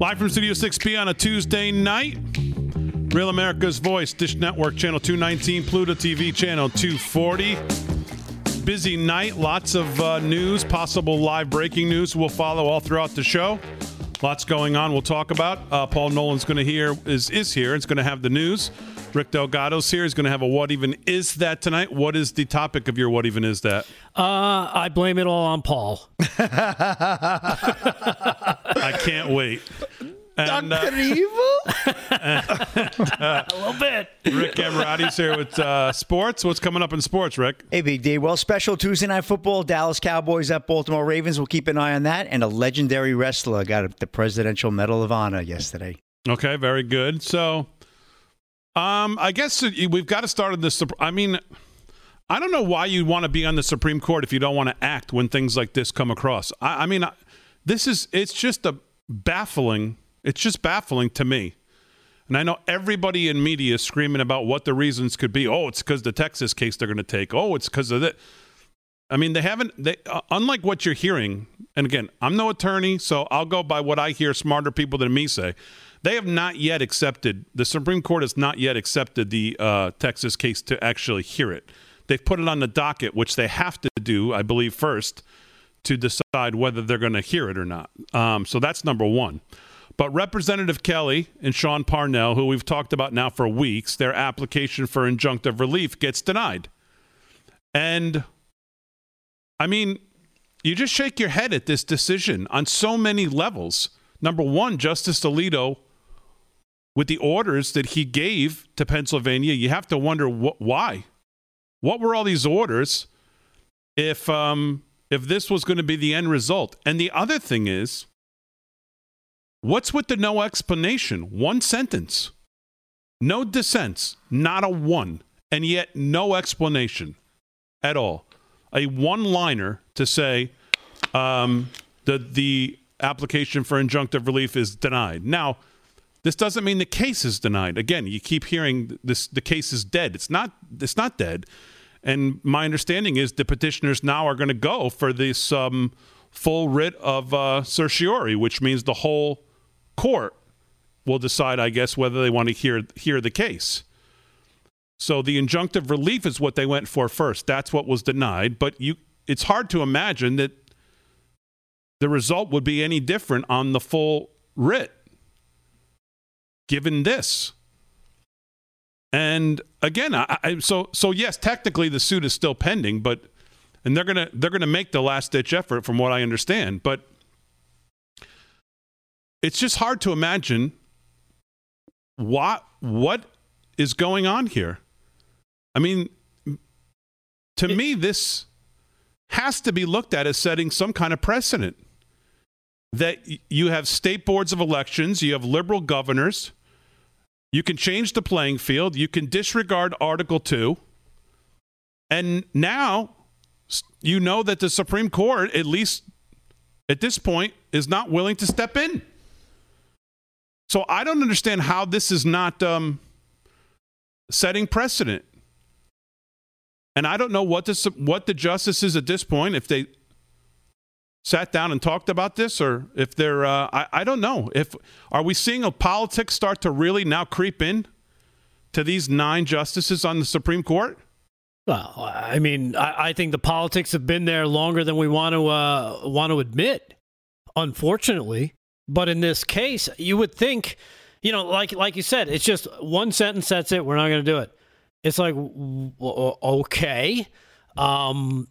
Live from Studio 6B on a Tuesday night. Real America's Voice, Dish Network, Channel 219, Pluto TV, Channel 240. Busy night, lots of news, possible live breaking news we'll follow all throughout the show. Lots going on we'll talk about. Paul Nolan's going to is here. It's going to have the news. Rick Delgado's here. He's going to have a What Even Is That tonight. What is the topic of your What Even Is That? I blame it all on Paul. I can't wait. And, Dr. Evil? A little bit. Rick Amorati's here with sports. What's coming up in sports, Rick? Hey, BD. Well, special Tuesday Night Football. Dallas Cowboys at Baltimore Ravens. We'll keep an eye on that. And a legendary wrestler got the Presidential Medal of Honor yesterday. Okay, very good. So, I guess we've got to start on this. I mean, I don't know why you want to be on the Supreme Court if you don't want to act when things like this come across. I mean, this is it's just baffling to me. And I know everybody in media is screaming about what the reasons could be. Oh, it's because the Texas case they're going to take. Oh, it's because of that. I mean, they haven't, unlike what you're hearing, and again, I'm no attorney, so I'll go by what I hear smarter people than me say. They have not yet accepted, the Supreme Court has not yet accepted the Texas case to actually hear it. They've put it on the docket, which they have to do, I believe, first to decide whether they're going to hear it or not. So that's number one. But Representative Kelly and Sean Parnell, who we've talked about now for weeks, their application for injunctive relief gets denied. And, I mean, you just shake your head at this decision on so many levels. Number one, Justice Alito, with the orders that he gave to Pennsylvania, you have to wonder why. What were all these orders if this was going to be the end result? And the other thing is, what's with the no explanation? One sentence. No dissents. Not a one. And yet no explanation at all. A one-liner to say that the application for injunctive relief is denied. Now, this doesn't mean the case is denied. Again, you keep hearing this: the case is dead. It's not dead. And my understanding is the petitioners now are going to go for this full writ of certiorari, which means the whole court will decide, I guess, whether they want to hear the case. So the injunctive relief is what they went for first. That's what was denied. But it's hard to imagine that the result would be any different on the full writ, given this. And again, so yes, technically the suit is still pending, but and they're gonna make the last ditch effort, from what I understand. But it's just hard to imagine what is going on here. I mean, to me, this has to be looked at as setting some kind of precedent. That you have state boards of elections, you have liberal governors, you can change the playing field, you can disregard Article 2, and now you know that the Supreme Court, at least at this point, is not willing to step in. So I don't understand how this is not setting precedent. And I don't know what the justices at this point, if they sat down and talked about this, or if they're I don't know. Are we seeing a politics start to really now creep in to these 9 justices on the Supreme Court? Well, I mean, I think the politics have been there longer than we want to admit, unfortunately. But in this case, you would think, you know, like you said, it's just one sentence. That's it. We're not going to do it. It's like, okay. And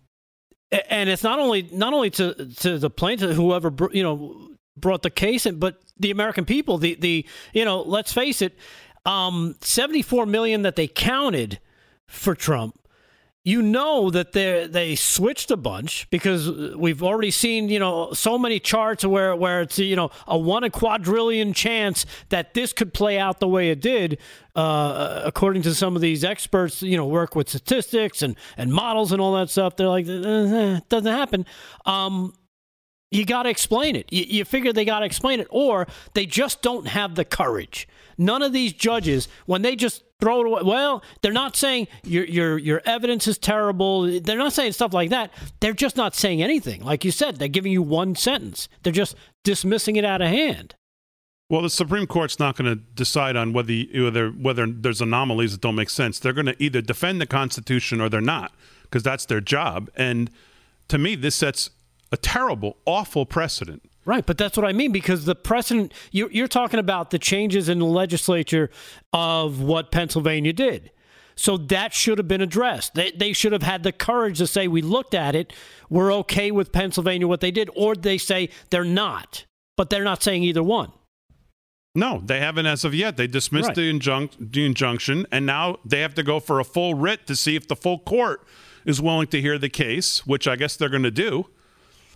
it's not only to the plaintiff, whoever, you know, brought the case in, but the American people, the you know, let's face it, 74 million that they counted for Trump. You know that they switched a bunch, because we've already seen, you know, so many charts where it's, you know, a 1 in a quadrillion chance that this could play out the way it did, according to some of these experts, you know, work with statistics and models and all that stuff. They're like, it doesn't happen. You got to explain it. You figure they got to explain it, or they just don't have the courage. None of these judges, when they just throw it away, well, they're not saying your evidence is terrible. They're not saying stuff like that. They're just not saying anything. Like you said, they're giving you one sentence. They're just dismissing it out of hand. Well, the Supreme Court's not going to decide on whether there's anomalies that don't make sense. They're going to either defend the Constitution or they're not, because that's their job. And to me, this sets a terrible, awful precedent. Right, but that's what I mean, because the precedent, you're talking about the changes in the legislature of what Pennsylvania did. So that should have been addressed. They should have had the courage to say, we looked at it, we're okay with Pennsylvania, what they did, or they say they're not. But they're not saying either one. No, they haven't as of yet. They dismissed right. the injunction, and now they have to go for a full writ to see if the full court is willing to hear the case, which I guess they're going to do.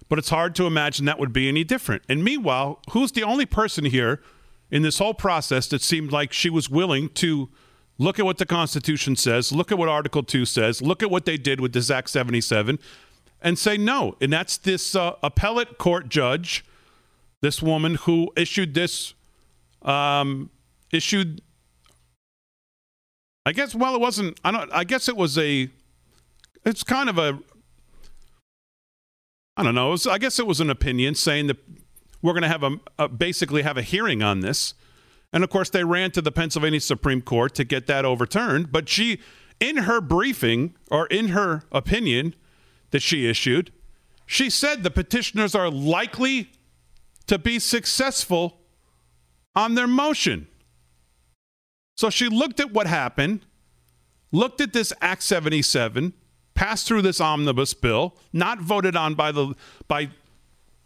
But it's hard to imagine that would be any different. And meanwhile, who's the only person here in this whole process that seemed like she was willing to look at what the Constitution says, look at what Article 2 says, look at what they did with this Act 77, and say no? And that's this appellate court judge, this woman who issued this, I guess, well, it wasn't, I don't, I guess it was a, it's kind of a, I don't know. I guess it was an opinion saying that we're going to have basically have a hearing on this. And of course, they ran to the Pennsylvania Supreme Court to get that overturned. But she, in her briefing or in her opinion that she issued, she said the petitioners are likely to be successful on their motion. So she looked at what happened, looked at this Act 77, passed through this omnibus bill, not voted on by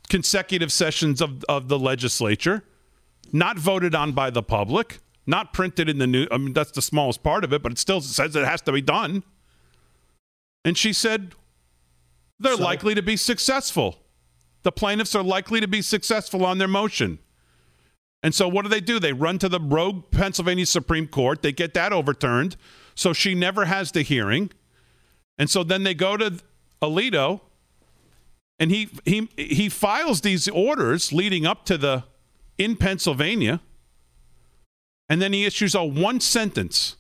consecutive sessions of the legislature, not voted on by the public, not printed in the news. I mean, that's the smallest part of it, but it still says it has to be done. And she said, they're likely to be successful. The plaintiffs are likely to be successful on their motion. And so what do? They run to the rogue Pennsylvania Supreme Court. They get that overturned. So she never has the hearing. And so then they go to Alito, and he files these orders leading up to the in Pennsylvania, and then he issues a one-sentence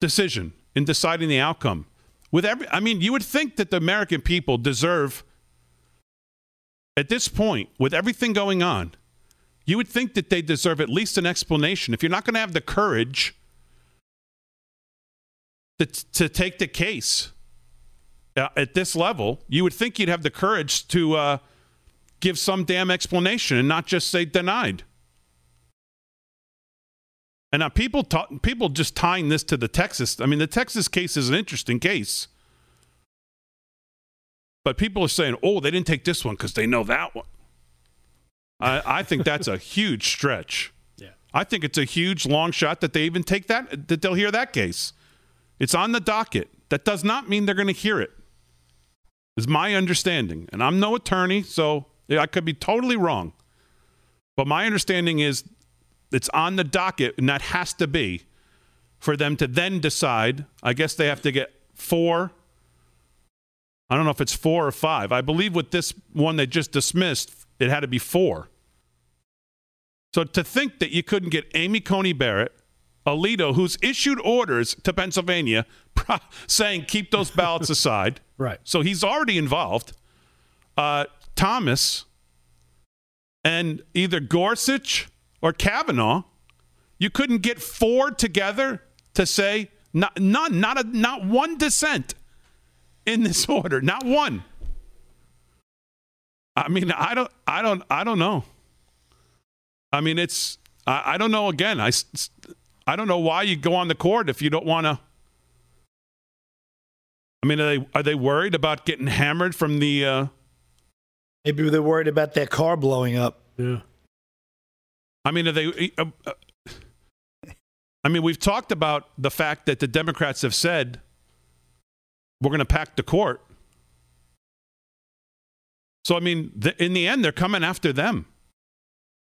decision in deciding the outcome. I mean, you would think that the American people deserve, at this point, with everything going on, you would think that they deserve at least an explanation. If you're not going to have the courage to take the case at this level, you would think you'd have the courage to give some damn explanation and not just say denied. And now people just tying this to the Texas. I mean, the Texas case is an interesting case. But people are saying, oh, they didn't take this one because they know that one. I think that's a huge stretch. Yeah, I think it's a huge long shot that they even take that they'll hear that case. It's on the docket. That does not mean they're going to hear it, is my understanding. And I'm no attorney, so I could be totally wrong. But my understanding is it's on the docket, and that has to be for them to then decide. I guess they have to get four. I don't know if it's four or five. I believe with this one they just dismissed, it had to be four. So to think that you couldn't get Amy Coney Barrett, Alito, who's issued orders to Pennsylvania saying keep those ballots aside. Right. So he's already involved. Thomas and either Gorsuch or Kavanaugh, you couldn't get four together to say not one dissent in this order, not one. I mean, I don't know. I mean, it's I don't know. Again, I don't know why you go on the court if you don't want to. I mean, are they worried about getting hammered from the? Maybe they're worried about their car blowing up. Yeah. I mean, are they? I mean, we've talked about the fact that the Democrats have said we're going to pack the court. So I mean, in the end, they're coming after them.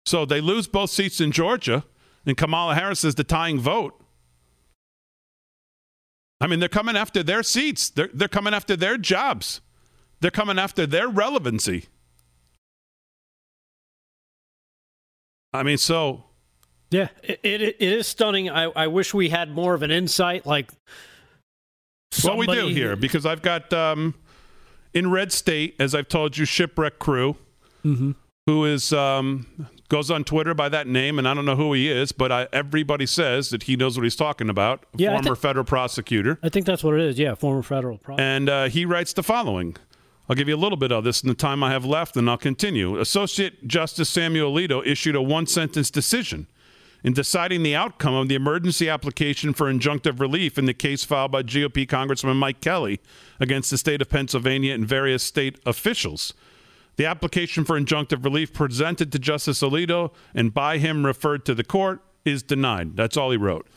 So they lose both seats in Georgia. And Kamala Harris is the tying vote. I mean, they're coming after their seats. They're coming after their jobs. They're coming after their relevancy. I mean, so. Yeah, it is stunning. I wish we had more of an insight like somebody. Well, we do here, because I've got in Red State, as I've told you, Shipwreck Crew, mm-hmm. who is goes on Twitter by that name, and I don't know who he is, but everybody says that he knows what he's talking about, former federal prosecutor. I think that's what it is, yeah, former federal prosecutor. And he writes the following. I'll give you a little bit of this in the time I have left, and I'll continue. Associate Justice Samuel Alito issued a one-sentence decision in deciding the outcome of the emergency application for injunctive relief in the case filed by GOP Congressman Mike Kelly against the state of Pennsylvania and various state officials. The application for injunctive relief presented to Justice Alito and by him referred to the court is denied. That's all he wrote.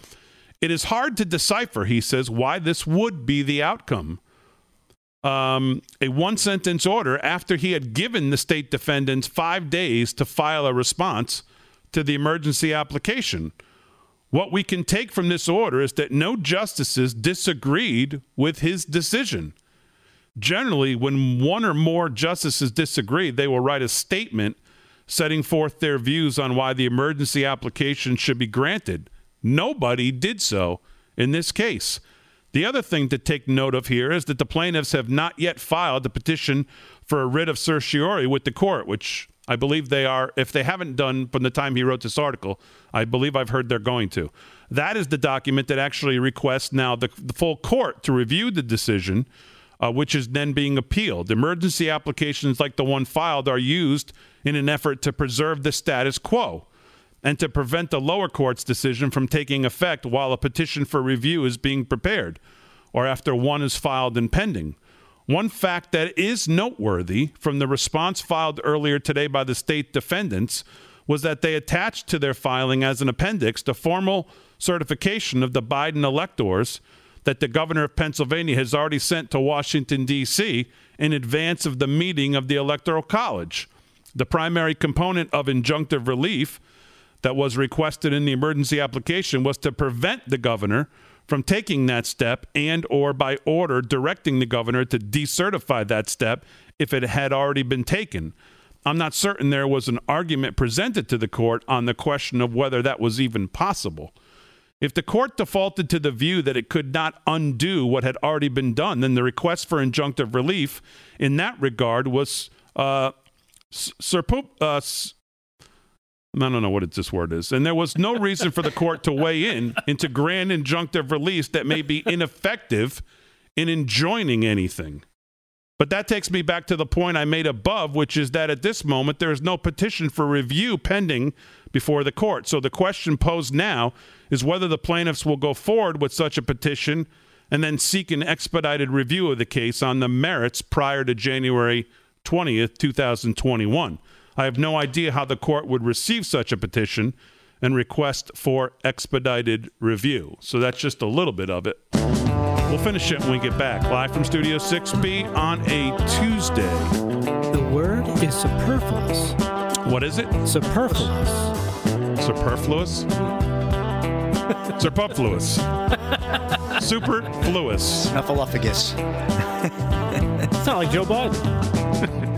It is hard to decipher, he says, why this would be the outcome. A one-sentence order after he had given the state defendants 5 days to file a response to the emergency application. What we can take from this order is that no justices disagreed with his decision. Generally, when one or more justices disagree, they will write a statement setting forth their views on why the emergency application should be granted. Nobody did so in this case. The other thing to take note of here is that the plaintiffs have not yet filed the petition for a writ of certiorari with the court, which I believe they are, if they haven't done from the time he wrote this article, I believe I've heard they're going to. That is the document that actually requests now the full court to review the decision, which is then being appealed. Emergency applications like the one filed are used in an effort to preserve the status quo and to prevent the lower court's decision from taking effect while a petition for review is being prepared or after one is filed and pending. One fact that is noteworthy from the response filed earlier today by the state defendants was that they attached to their filing as an appendix the formal certification of the Biden electors that the governor of Pennsylvania has already sent to Washington, D.C. in advance of the meeting of the Electoral College. The primary component of injunctive relief that was requested in the emergency application was to prevent the governor from taking that step and or by order directing the governor to decertify that step if it had already been taken. I'm not certain there was an argument presented to the court on the question of whether that was even possible. If the court defaulted to the view that it could not undo what had already been done, then the request for injunctive relief in that regard was I don't know what this word is. And there was no reason for the court to weigh in into grand injunctive relief that may be ineffective in enjoining anything. But that takes me back to the point I made above, which is that at this moment, there is no petition for review pending before the court. So the question posed now is whether the plaintiffs will go forward with such a petition and then seek an expedited review of the case on the merits prior to January 20th, 2021. I have no idea how the court would receive such a petition and request for expedited review. So that's just a little bit of it. We'll finish it when we get back. Live from Studio 6B on a Tuesday. The word is superfluous. What is it? Superfluous. Superfluous? Superfluous. Superfluous. Snuffleupagus. It's not like Joe Biden.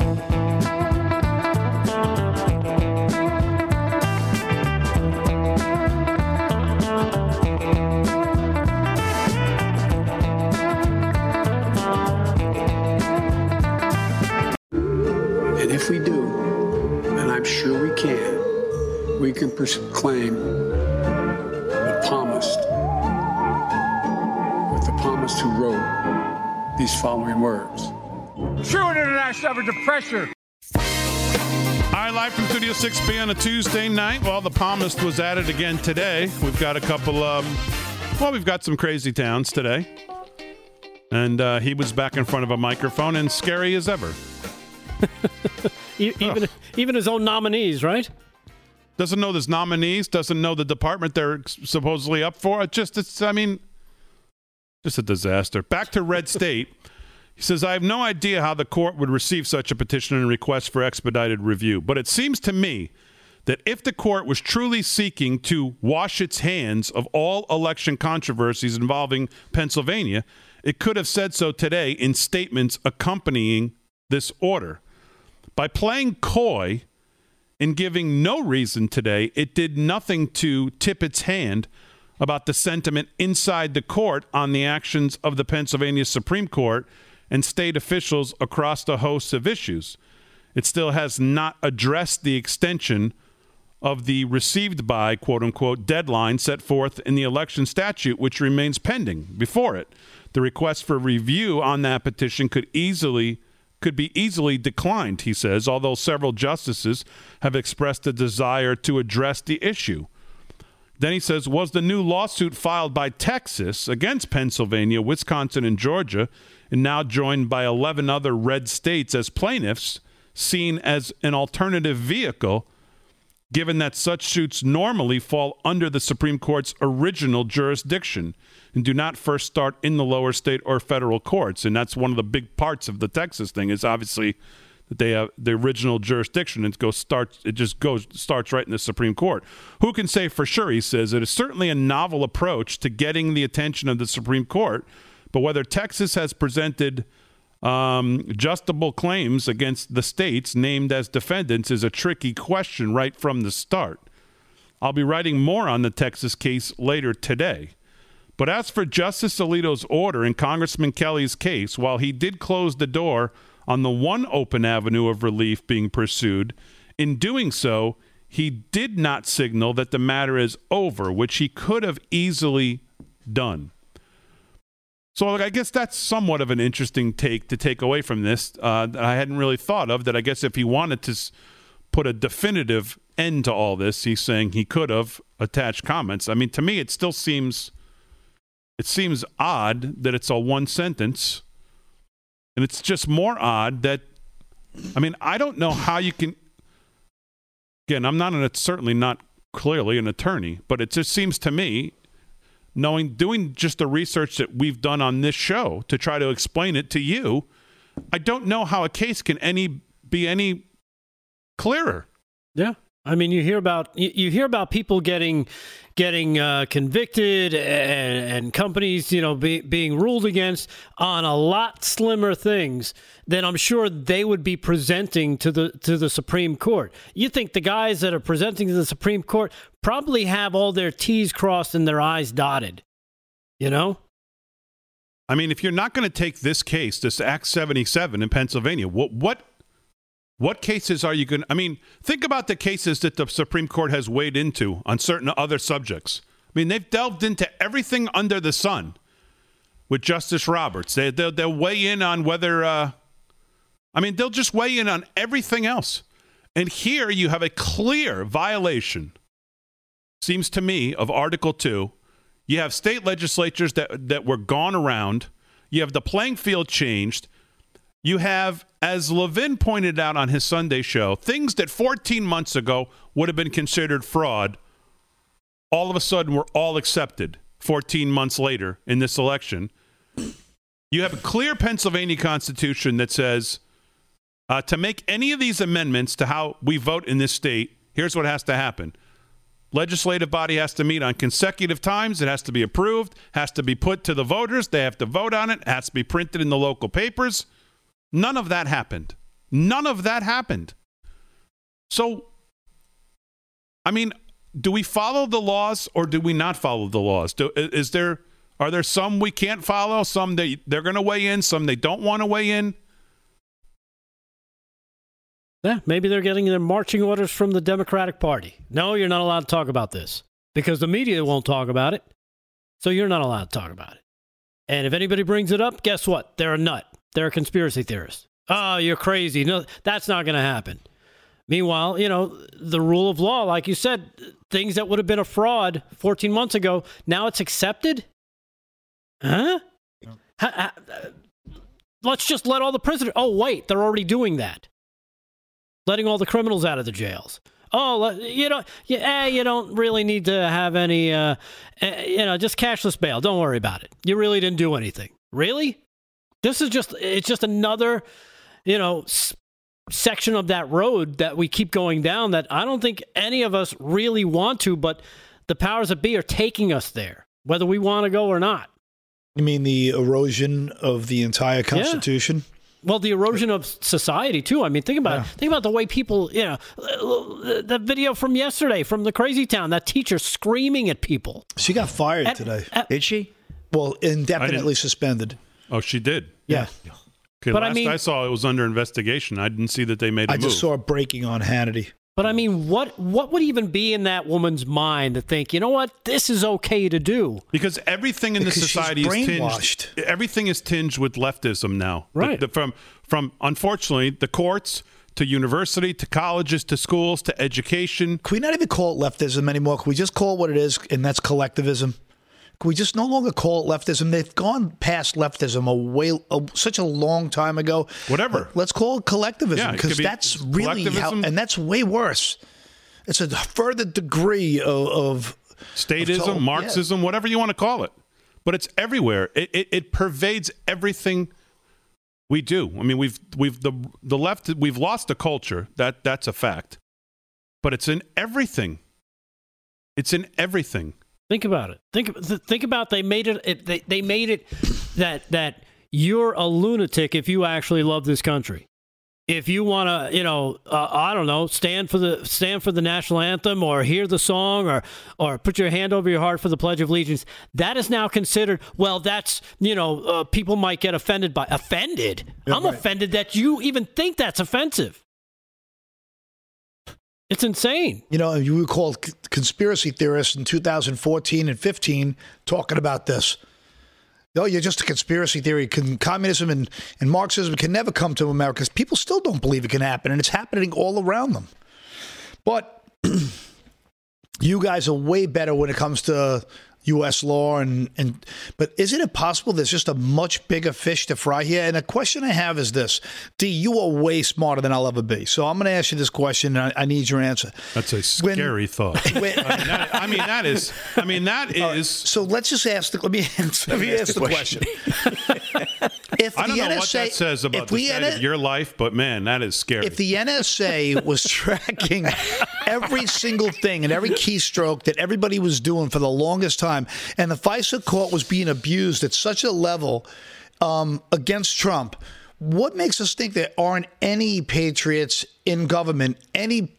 If we do, and I'm sure we can claim the palmist who wrote these following words. True international average of pressure. All right, live from Studio 6B on a Tuesday night. Well, the palmist was at it again today. We've got a couple of, we've got some crazy towns today. And he was back in front of a microphone and scary as ever. Even his own nominees, right? Doesn't know there's nominees, doesn't know the department they're supposedly up for. It's just a disaster. Back to Red State. He says, I have no idea how the court would receive such a petition and request for expedited review, but it seems to me that if the court was truly seeking to wash its hands of all election controversies involving Pennsylvania, it could have said so today in statements accompanying this order. By playing coy and giving no reason today, it did nothing to tip its hand about the sentiment inside the court on the actions of the Pennsylvania Supreme Court and state officials across the host of issues. It still has not addressed the extension of the received by, quote-unquote, deadline set forth in the election statute, which remains pending before it. The request for review on that petition could be easily declined, he says, although several justices have expressed a desire to address the issue. Then he says, was the new lawsuit filed by Texas against Pennsylvania, Wisconsin, and Georgia, and now joined by 11 other red states as plaintiffs, seen as an alternative vehicle, given that such suits normally fall under the Supreme Court's original jurisdiction and do not first start in the lower state or federal courts? And that's one of the big parts of the Texas thing, is obviously that they have the original jurisdiction, and it just starts right in the Supreme Court. Who can say for sure, he says, it is certainly a novel approach to getting the attention of the Supreme Court, but whether Texas has presented justable claims against the states named as defendants is a tricky question right from the start. I'll be writing more on the Texas case later today. But as for Justice Alito's order in Congressman Kelly's case, while he did close the door on the one open avenue of relief being pursued, in doing so, he did not signal that the matter is over, which he could have easily done. So I guess that's somewhat of an interesting take to take away from this that I hadn't really thought of, that I guess if he wanted to put a definitive end to all this, he's saying he could have attached comments. I mean, to me, it seems odd that it's a one sentence, and it's just more odd that, I mean, I don't know how you can, again, certainly not clearly an attorney, but it just seems to me, doing just the research that we've done on this show to try to explain it to you, I don't know how a case can be any clearer. Yeah, I mean, you hear about people getting convicted and companies, being ruled against on a lot slimmer things than I'm sure they would be presenting to the Supreme Court. You think the guys that are presenting to the Supreme Court probably have all their T's crossed and their I's dotted, I mean, if you're not going to take this case, this Act 77 in Pennsylvania, what cases are you going to... I mean, think about the cases that the Supreme Court has weighed into on certain other subjects. I mean, they've delved into everything under the sun with Justice Roberts. They'll weigh in on whether... they'll just weigh in on everything else. And here you have a clear violation, seems to me, of Article 2. You have state legislatures that were gone around. You have the playing field changed. You have, as Levin pointed out on his Sunday show, things that 14 months ago would have been considered fraud, all of a sudden were all accepted 14 months later in this election. You have a clear Pennsylvania Constitution that says to make any of these amendments to how we vote in this state, here's what has to happen. Legislative body has to meet on consecutive times. It has to be approved, has to be put to the voters. They have to vote on it. It has to be printed in the local papers. None of that happened. So, I mean, do we follow the laws or do we not follow the laws? Are there some we can't follow, some they're going to weigh in, some they don't want to weigh in? Yeah, maybe they're getting their marching orders from the Democratic Party. No, you're not allowed to talk about this because the media won't talk about it. So you're not allowed to talk about it. And if anybody brings it up, guess what? They're a nut. They're a conspiracy theorist. Oh, you're crazy. No, that's not going to happen. Meanwhile, the rule of law, like you said, things that would have been a fraud 14 months ago, now it's accepted? Huh? No. Let's just let all the prisoners... Oh, wait, they're already doing that. Letting all the criminals out of the jails. Oh, you don't really need to have any, just cashless bail. Don't worry about it. You really didn't do anything. Really? This is just another, section of that road that we keep going down that I don't think any of us really want to, but the powers that be are taking us there, whether we want to go or not. You mean the erosion of the entire Constitution? Yeah. Well, the erosion of society, too. I mean, think about it. Think about the way people, the video from yesterday from the Crazy Town, that teacher screaming at people. She got fired today. Did she? Well, indefinitely suspended. Oh, she did? Yeah. Okay, but last I saw it was under investigation. I didn't see that they made a move. I just saw it breaking on Hannity. But I mean, what would even be in that woman's mind to think, you know what, this is okay to do? Because everything in the society is tinged. Everything is tinged with leftism now. Right. From unfortunately the courts to university to colleges to schools to education. Can we not even call it leftism anymore? Can we just call it what it is, and that's collectivism? Can we just no longer call it leftism? They've gone past leftism such a long time ago. Whatever. Let's call it collectivism, because that's really how, and that's way worse. It's a further degree of statism, of total, Marxism, whatever you want to call it. But it's everywhere. It pervades everything we do. I mean, we've the left, we've lost the culture. That's a fact. But it's in everything. It's in everything. Think about it. Think about they made it. They made it that you're a lunatic if you actually love this country. If you want to, I don't know, stand for the national anthem or hear the song or put your hand over your heart for the Pledge of Allegiance. That is now considered. Well, that's people might get offended by offended. Yeah, I'm offended that you even think that's offensive. It's insane. You were called conspiracy theorists in 2014 and 15 talking about this. No, you're just a conspiracy theory. Communism and Marxism can never come to America because people still don't believe it can happen, and it's happening all around them. But you guys are way better when it comes to U.S. law. But isn't it possible there's just a much bigger fish to fry here? And a question I have is this. D, you are way smarter than I'll ever be. So I'm going to ask you this question, and I need your answer. That's a scary thought. I mean, that is. So let's just ask let me ask the question. I don't know what that says about the state of your life, but man, that is scary. If the NSA was tracking every single thing and every keystroke that everybody was doing for the longest time, and the FISA court was being abused at such a level against Trump, what makes us think there aren't any patriots in government, any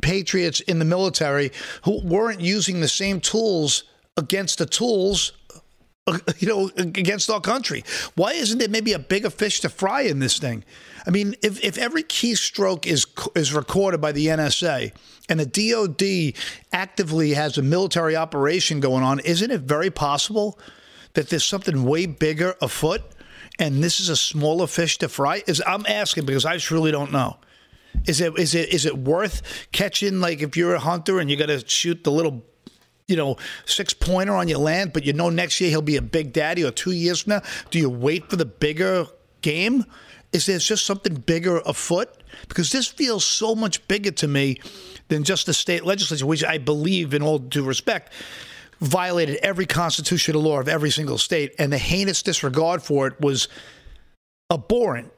patriots in the military who weren't using the same tools against the tools against our country? Why isn't there maybe a bigger fish to fry in this thing? I mean, if every keystroke is recorded by the NSA and the DOD actively has a military operation going on, isn't it very possible that there's something way bigger afoot and this is a smaller fish to fry? I'm asking because I just really don't know. Is it worth catching, like if you're a hunter and you got to shoot the little 6-pointer on your land, but next year he'll be a big daddy, or 2 years from now, do you wait for the bigger game? Is there just something bigger afoot? Because this feels so much bigger to me than just the state legislature, which I believe, in all due respect, violated every constitutional law of every single state, and the heinous disregard for it was abhorrent.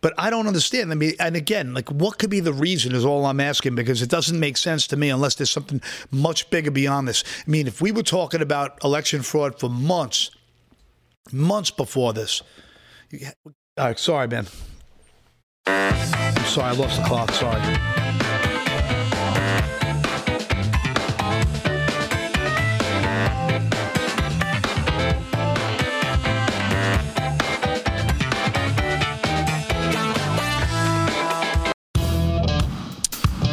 But I don't understand. I mean, and again, like, what could be the reason is all I'm asking, because it doesn't make sense to me unless there's something much bigger beyond this. I mean, if we were talking about election fraud for months before this. Sorry, Ben. I'm sorry, I lost the clock. Sorry.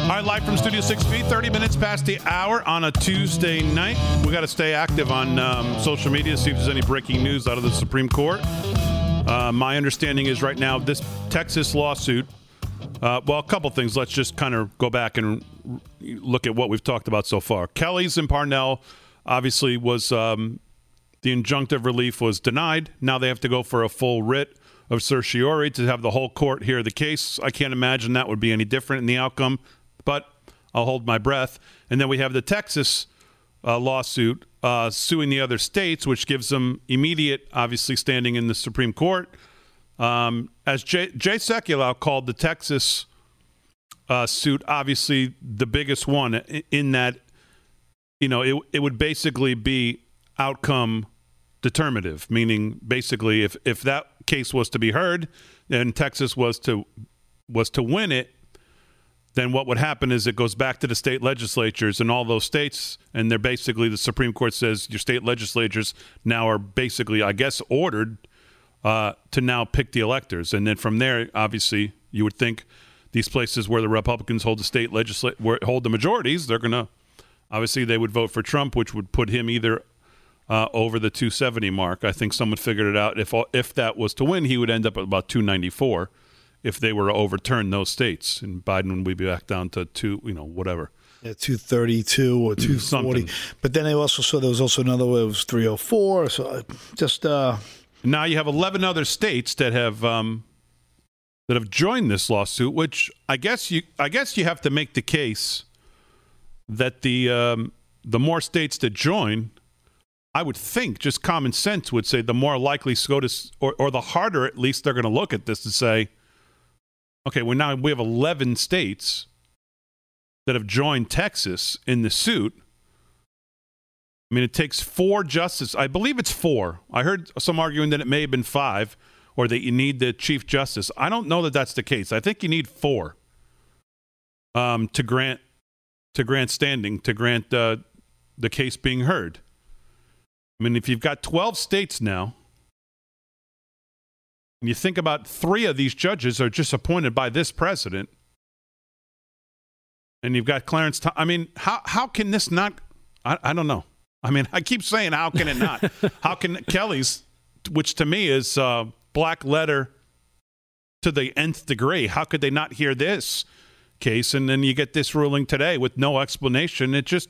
All right, live from Studio 6B, 30 minutes past the hour on a Tuesday night. We got to stay active on social media, see if there's any breaking news out of the Supreme Court. My understanding is right now this Texas lawsuit, a couple things. Let's just kind of go back and look at what we've talked about so far. Kelly's and Parnell obviously was the injunctive relief was denied. Now they have to go for a full writ of certiorari to have the whole court hear the case. I can't imagine that would be any different in the outcome, but I'll hold my breath. And then we have the Texas lawsuit suing the other states, which gives them immediate, obviously, standing in the Supreme Court. As Jay Sekulow called the Texas suit, obviously the biggest one in that, it would basically be outcome determinative, meaning basically if that case was to be heard and Texas was to win it, then what would happen is it goes back to the state legislatures in all those states, and they're basically, the Supreme Court says your state legislatures now are basically, I guess, ordered to now pick the electors. And then from there, obviously, you would think these places where the Republicans hold the state legislature, hold the majorities, they're going to, obviously they would vote for Trump, which would put him either over the 270 mark. I think someone figured it out. If that was to win, he would end up at about 294 if they were to overturn those states. And Biden would be back down to two, you know, whatever. Yeah, 232 or 240. Something. But then they also saw there was also another way, it was 304. So just... Now you have 11 other states that have joined this lawsuit, which I guess you have to make the case that the more states that join, I would think just common sense would say the more likely SCOTUS or the harder at least they're going to look at this to say, okay, well now we have 11 states that have joined Texas in the suit. I mean, it takes 4 justices. I believe it's 4. I heard some arguing that it may have been 5 or that you need the Chief Justice. I don't know that that's the case. I think you need 4 to grant standing, to grant the case being heard. I mean, if you've got 12 states now, and you think about 3 of these judges are just appointed by this president, and you've got Clarence Thomas. I mean, how can this not? I don't know. I mean, I keep saying, how can it not? How can Kelly's, which to me is black letter to the nth degree, how could they not hear this case? And then you get this ruling today with no explanation. It just...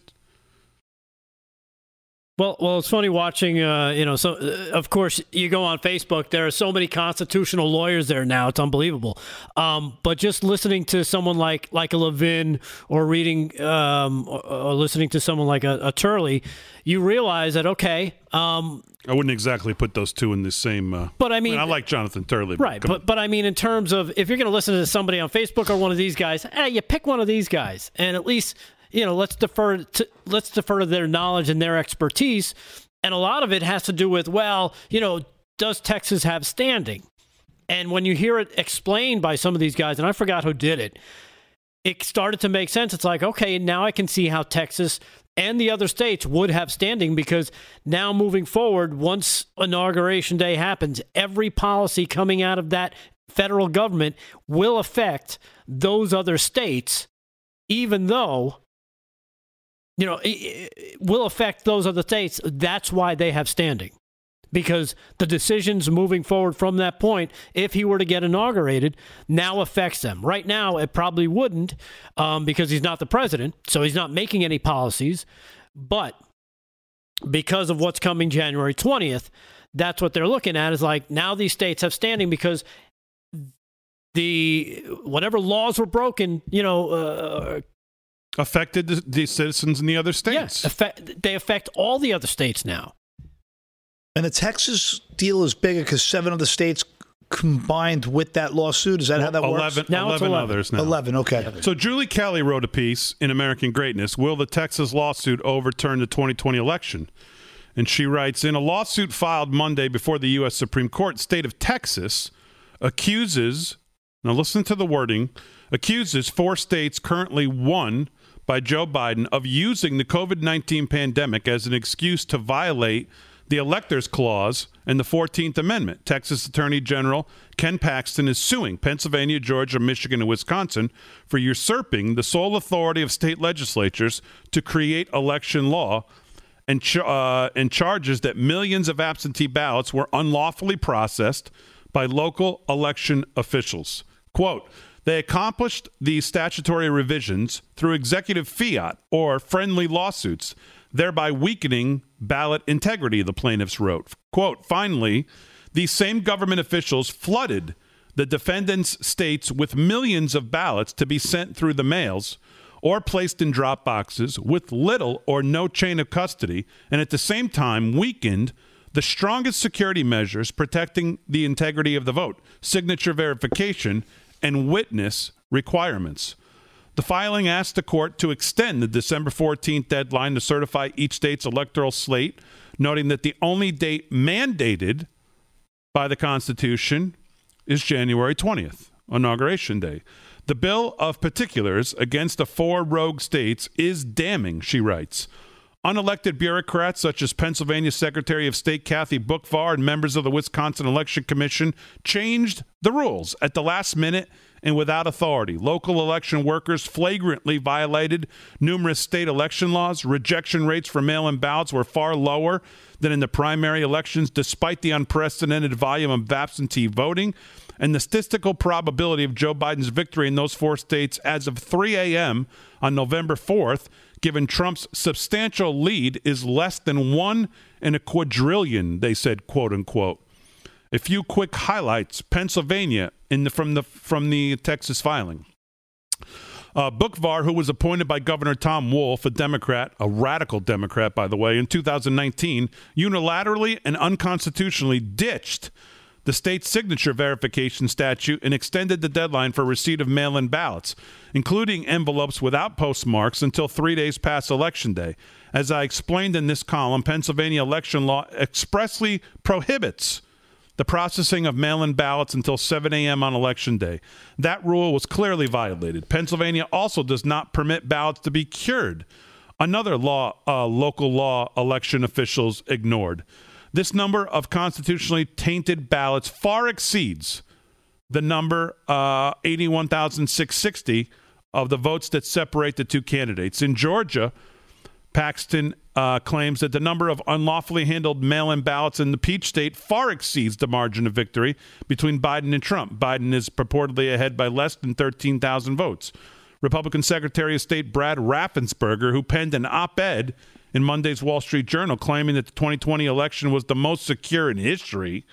Well, it's funny watching, of course, you go on Facebook, there are so many constitutional lawyers there now, it's unbelievable. But just listening to someone like a Levin or reading or listening to someone like a Turley, you realize that, okay... I wouldn't exactly put those two in the same... but I mean, I like Jonathan Turley. Right, but I mean, in terms of, if you're going to listen to somebody on Facebook or one of these guys, you pick one of these guys, and at least... You know, let's defer to their knowledge and their expertise, and a lot of it has to do with, well, you know, does Texas have standing? And when you hear it explained by some of these guys, and I forgot who did it, it started to make sense. It's like, okay, now I can see how Texas and the other states would have standing, because now moving forward, once Inauguration Day happens, every policy coming out of that federal government will affect those other states, even though... You know, it will affect those other states. That's why they have standing, because the decisions moving forward from that point, if he were to get inaugurated, now affects them. Right now, it probably wouldn't because he's not the president, so he's not making any policies. But because of what's coming January 20th, that's what they're looking at, is like, now these states have standing because whatever laws were broken, you know, affected the citizens in the other states. Yes, they affect all the other states now. And the Texas deal is bigger because 7 other states combined with that lawsuit. Is that how that works? Now 11 others now. 11, okay. So Julie Kelly wrote a piece in American Greatness, "Will the Texas lawsuit overturn the 2020 election?" And she writes, "In a lawsuit filed Monday before the U.S. Supreme Court, state of Texas accuses, now listen to the wording, accuses 4 states currently won by Joe Biden of using the COVID-19 pandemic as an excuse to violate the Electors Clause and the 14th Amendment. Texas Attorney General Ken Paxton is suing Pennsylvania, Georgia, Michigan, and Wisconsin for usurping the sole authority of state legislatures to create election law, and charges that millions of absentee ballots were unlawfully processed by local election officials. Quote, they accomplished these statutory revisions through executive fiat or friendly lawsuits, thereby weakening ballot integrity, the plaintiffs wrote. Quote, finally, these same government officials flooded the defendants' states with millions of ballots to be sent through the mails or placed in drop boxes with little or no chain of custody, and at the same time weakened the strongest security measures protecting the integrity of the vote, signature verification, and witness requirements. The filing asked the court to extend the December 14th deadline to certify each state's electoral slate, noting that the only date mandated by the Constitution is January 20th, Inauguration Day. The bill of particulars against the 4 rogue states is damning, she writes. Unelected bureaucrats such as Pennsylvania Secretary of State Kathy Boockvar and members of the Wisconsin Election Commission changed the rules at the last minute and without authority. Local election workers flagrantly violated numerous state election laws. Rejection rates for mail-in ballots were far lower than in the primary elections, despite the unprecedented volume of absentee voting. And the statistical probability of Joe Biden's victory in those four states as of 3 a.m. on November 4th, given Trump's substantial lead, is less than 1 in a quadrillion, they said, quote unquote. A few quick highlights. Pennsylvania from the Texas filing. Boockvar, who was appointed by Governor Tom Wolf, a Democrat, a radical Democrat, by the way, in 2019, unilaterally and unconstitutionally ditched the state signature verification statute and extended the deadline for receipt of mail-in ballots, including envelopes without postmarks, until 3 days past Election Day. As I explained in this column, Pennsylvania election law expressly prohibits the processing of mail-in ballots until 7 a.m. on Election Day. That rule was clearly violated. Pennsylvania also does not permit ballots to be cured. Another law, local law election officials ignored. This number of constitutionally tainted ballots far exceeds the number 81,660 of the votes that separate the two candidates. In Georgia, Paxton claims that the number of unlawfully handled mail-in ballots in the Peach State far exceeds the margin of victory between Biden and Trump. Biden is purportedly ahead by less than 13,000 votes. Republican Secretary of State Brad Raffensperger, who penned an op-ed in Monday's Wall Street Journal claiming that the 2020 election was the most secure in history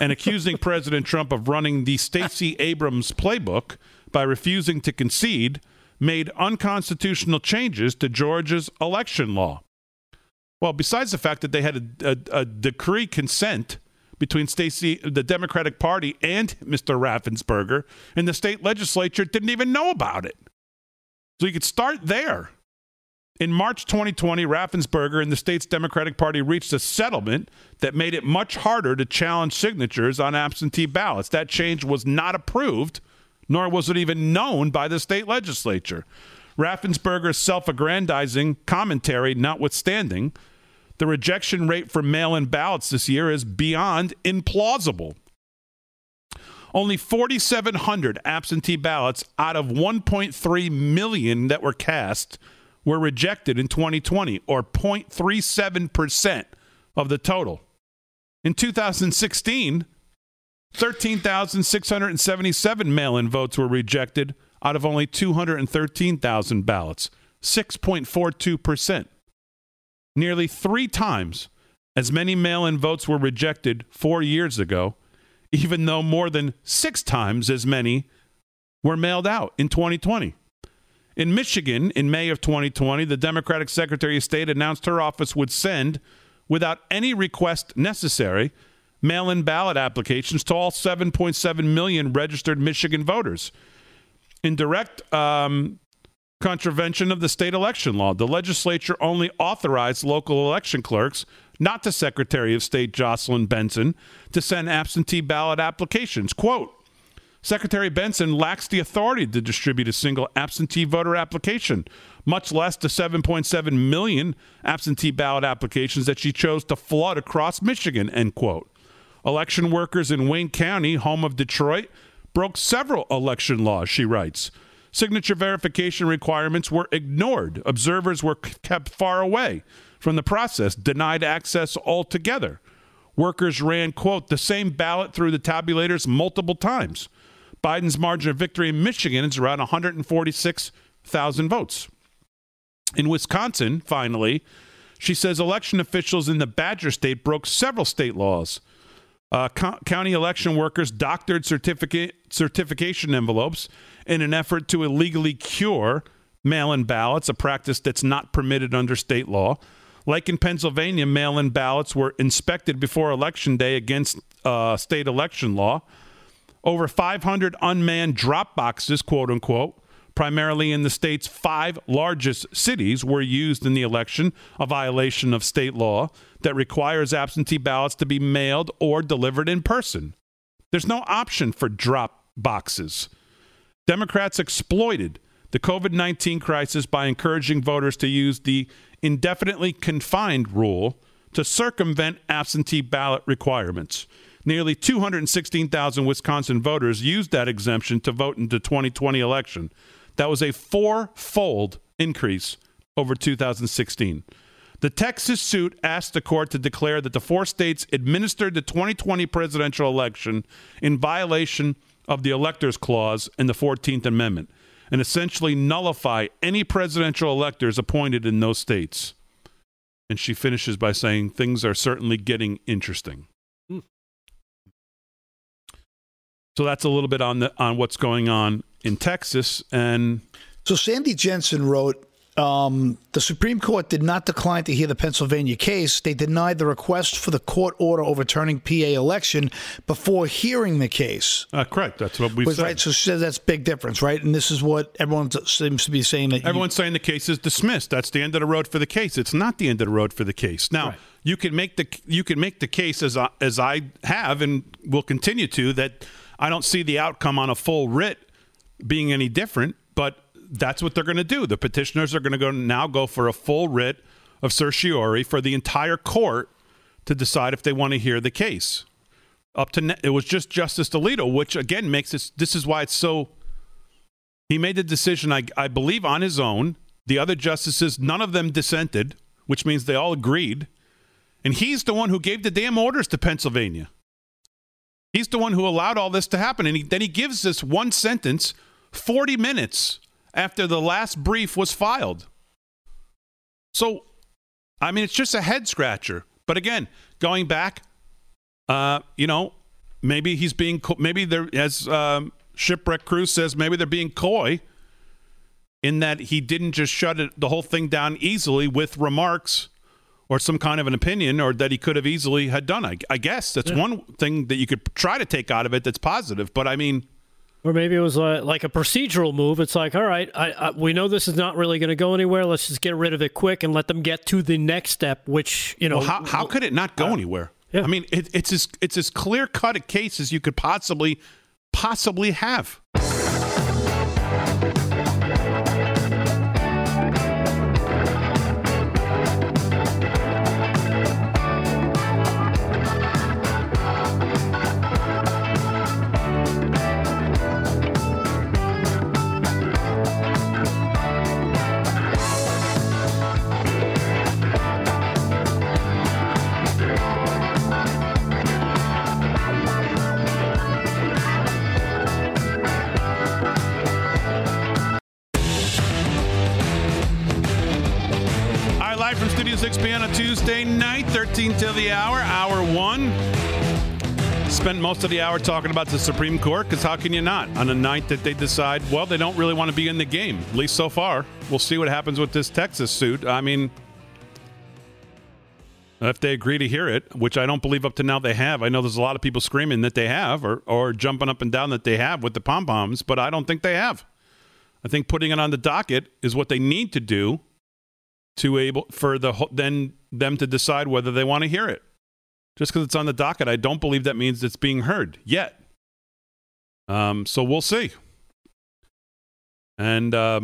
and accusing President Trump of running the Stacey Abrams playbook by refusing to concede, made unconstitutional changes to Georgia's election law. Well, besides the fact that they had a decree consent between the Democratic Party and Mr. Raffensperger, and the state legislature didn't even know about it. So you could start there. In March 2020, Raffensperger and the state's Democratic Party reached a settlement that made it much harder to challenge signatures on absentee ballots. That change was not approved, nor was it even known by the state legislature. Raffensperger's self-aggrandizing commentary notwithstanding, the rejection rate for mail-in ballots this year is beyond implausible. Only 4,700 absentee ballots out of 1.3 million that were cast were rejected in 2020, or 0.37% of the total. In 2016, 13,677 mail-in votes were rejected out of only 213,000 ballots, 6.42%. Nearly three times as many mail-in votes were rejected 4 years ago, even though more than six times as many were mailed out in 2020. In Michigan, in May of 2020, the Democratic Secretary of State announced her office would send, without any request necessary, mail-in ballot applications to all 7.7 million registered Michigan voters. In direct contravention of the state election law, the legislature only authorized local election clerks, not the Secretary of State Jocelyn Benson, to send absentee ballot applications. Quote, Secretary Benson lacks the authority to distribute a single absentee voter application, much less the 7.7 million absentee ballot applications that she chose to flood across Michigan, end quote. Election workers in Wayne County, home of Detroit, broke several election laws, she writes. Signature verification requirements were ignored. Observers were kept far away from the process, denied access altogether. Workers ran, quote, the same ballot through the tabulators multiple times. Biden's margin of victory in Michigan is around 146,000 votes. In Wisconsin, finally, she says election officials in the Badger State broke several state laws. County election workers doctored certification envelopes in an effort to illegally cure mail-in ballots, a practice that's not permitted under state law. Like in Pennsylvania, mail-in ballots were inspected before Election Day against state election law. Over 500 unmanned drop boxes, quote unquote, primarily in the state's five largest cities, were used in the election, a violation of state law that requires absentee ballots to be mailed or delivered in person. There's no option for drop boxes. Democrats exploited the COVID-19 crisis by encouraging voters to use the indefinitely confined rule to circumvent absentee ballot requirements. Nearly 216,000 Wisconsin voters used that exemption to vote in the 2020 election. That was a four-fold increase over 2016. The Texas suit asked the court to declare that the four states administered the 2020 presidential election in violation of the Electors Clause and the 14th Amendment, and essentially nullify any presidential electors appointed in those states. And she finishes by saying, things are certainly getting interesting. So that's a little bit on what's going on in Texas. And so Sandy Jensen wrote, the Supreme Court did not decline to hear the Pennsylvania case. They denied the request for the court order overturning PA election before hearing the case. Correct. That's what we said. Right. So she said that's big difference, right? And this is what everyone seems to be saying. That everyone's saying the case is dismissed. That's the end of the road for the case. It's not the end of the road for the case. Now, right. you can make the case as I have and will continue to, that I don't see the outcome on a full writ being any different, but that's what they're going to do. The petitioners are going to now go for a full writ of certiorari for the entire court to decide if they want to hear the case. It was just Justice Alito, which again makes it. This is why it's so. He made the decision, I believe, on his own. The other justices, none of them dissented, which means they all agreed. And he's the one who gave the damn orders to Pennsylvania. He's the one who allowed all this to happen. And then he gives this one sentence 40 minutes after the last brief was filed. So, I mean, it's just a head scratcher. But again, going back, maybe he's being, maybe they're, as Shipwreck Crew says, maybe they're being coy in that he didn't just the whole thing down easily with remarks or some kind of an opinion, or that he could have easily had done. I guess that's one thing that you could try to take out of it that's positive. But I mean... Or maybe it was like a procedural move. It's like, all right, we know this is not really going to go anywhere. Let's just get rid of it quick and let them get to the next step, which, you know... Well, how could it not go anywhere? Yeah. I mean, it's as clear-cut a case as you could possibly have. Night, 13 till the hour one. Spent most of the hour talking about the Supreme Court, because how can you not? On a night that they decide, well, they don't really want to be in the game, at least so far. We'll see what happens with this Texas suit. I mean, if they agree to hear it, which I don't believe up to now they have. I know there's a lot of people screaming that they have, or jumping up and down that they have with the pom-poms, but I don't think they have. I think putting it on the docket is what they need to do for them to decide whether they want to hear it. Just because it's on the docket, I don't believe that means it's being heard yet. So we'll see. And yeah,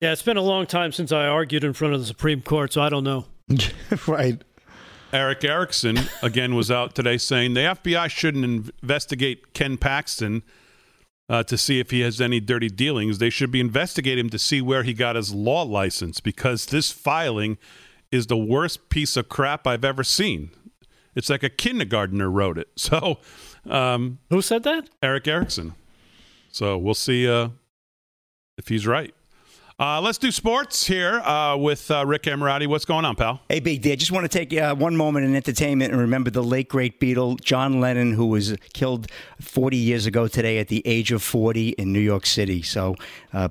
it's been a long time since I argued in front of the Supreme Court, so I don't know. Right. Erick Erickson again was out today saying the FBI shouldn't investigate Ken Paxton to see if he has any dirty dealings. They should be investigating him to see where he got his law license, because this filing is the worst piece of crap I've ever seen. It's like a kindergartner wrote it. So, who said that? Erick Erickson. So we'll see if he's right. Let's do sports here with Rick Amorati. What's going on, pal? Hey, Big D, I just want to take one moment in entertainment and remember the late, great Beatle, John Lennon, who was killed 40 years ago today at the age of 40 in New York City. So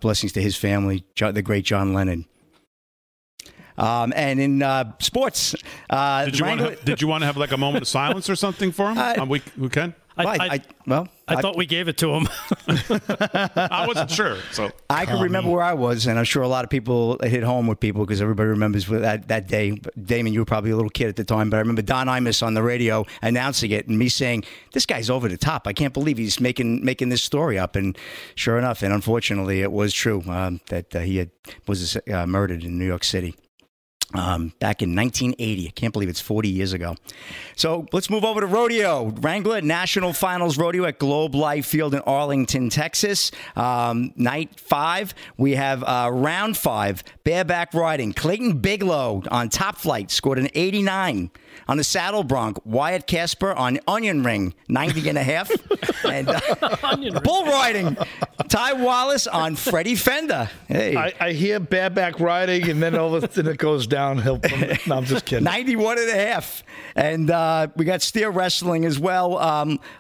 blessings to his family, the great John Lennon. And in sports. Did you want to have like a moment of silence or something for him? We can. I thought we gave it to him. I wasn't sure. So I can remember where I was, and I'm sure a lot of people hit home with people, because everybody remembers that day. Damon, you were probably a little kid at the time, but I remember Don Imus on the radio announcing it, and me saying, "This guy's over the top. I can't believe he's making this story up." And sure enough, and unfortunately, it was true that he was murdered in New York City. back in 1980. I can't believe it's 40 years ago. So let's move over to rodeo. Wrangler National Finals Rodeo at Globe Life Field in Arlington, Texas. Night 5, we have round 5, bareback riding. Clayton Bigelow on Top Flight scored an 89. On the saddle bronc, Wyatt Casper on Onion Ring, 90 and a half. And bull riding, Ty Wallace on Freddie Fender. Hey, I hear bareback riding, and then all of a sudden it goes downhill. No, I'm just kidding. 91 and a half. And we got steer wrestling as well.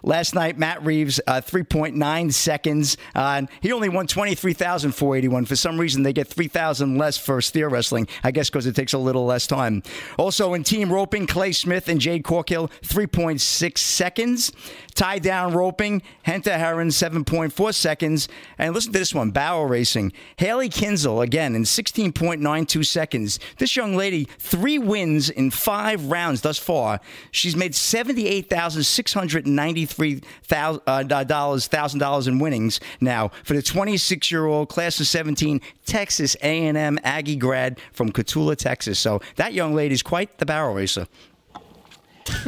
Last night, Matt Reeves, 3.9 seconds. And he only won $23,481. For some reason, they get $3,000 less for steer wrestling, I guess because it takes a little less time. Also in team roping, Clay Smith and Jade Corkill, 3.6 seconds. Tie down roping, Henta Herron, 7.4 seconds. And listen to this one, barrel racing. Haley Kinzel, again, in 16.92 seconds. This young lady, 3 wins in 5 rounds thus far. She's made $78,693,000 in winnings now for the 26-year-old class of 17 Texas A&M Aggie grad from Cotulla, Texas. So that young lady's quite the barrel racer.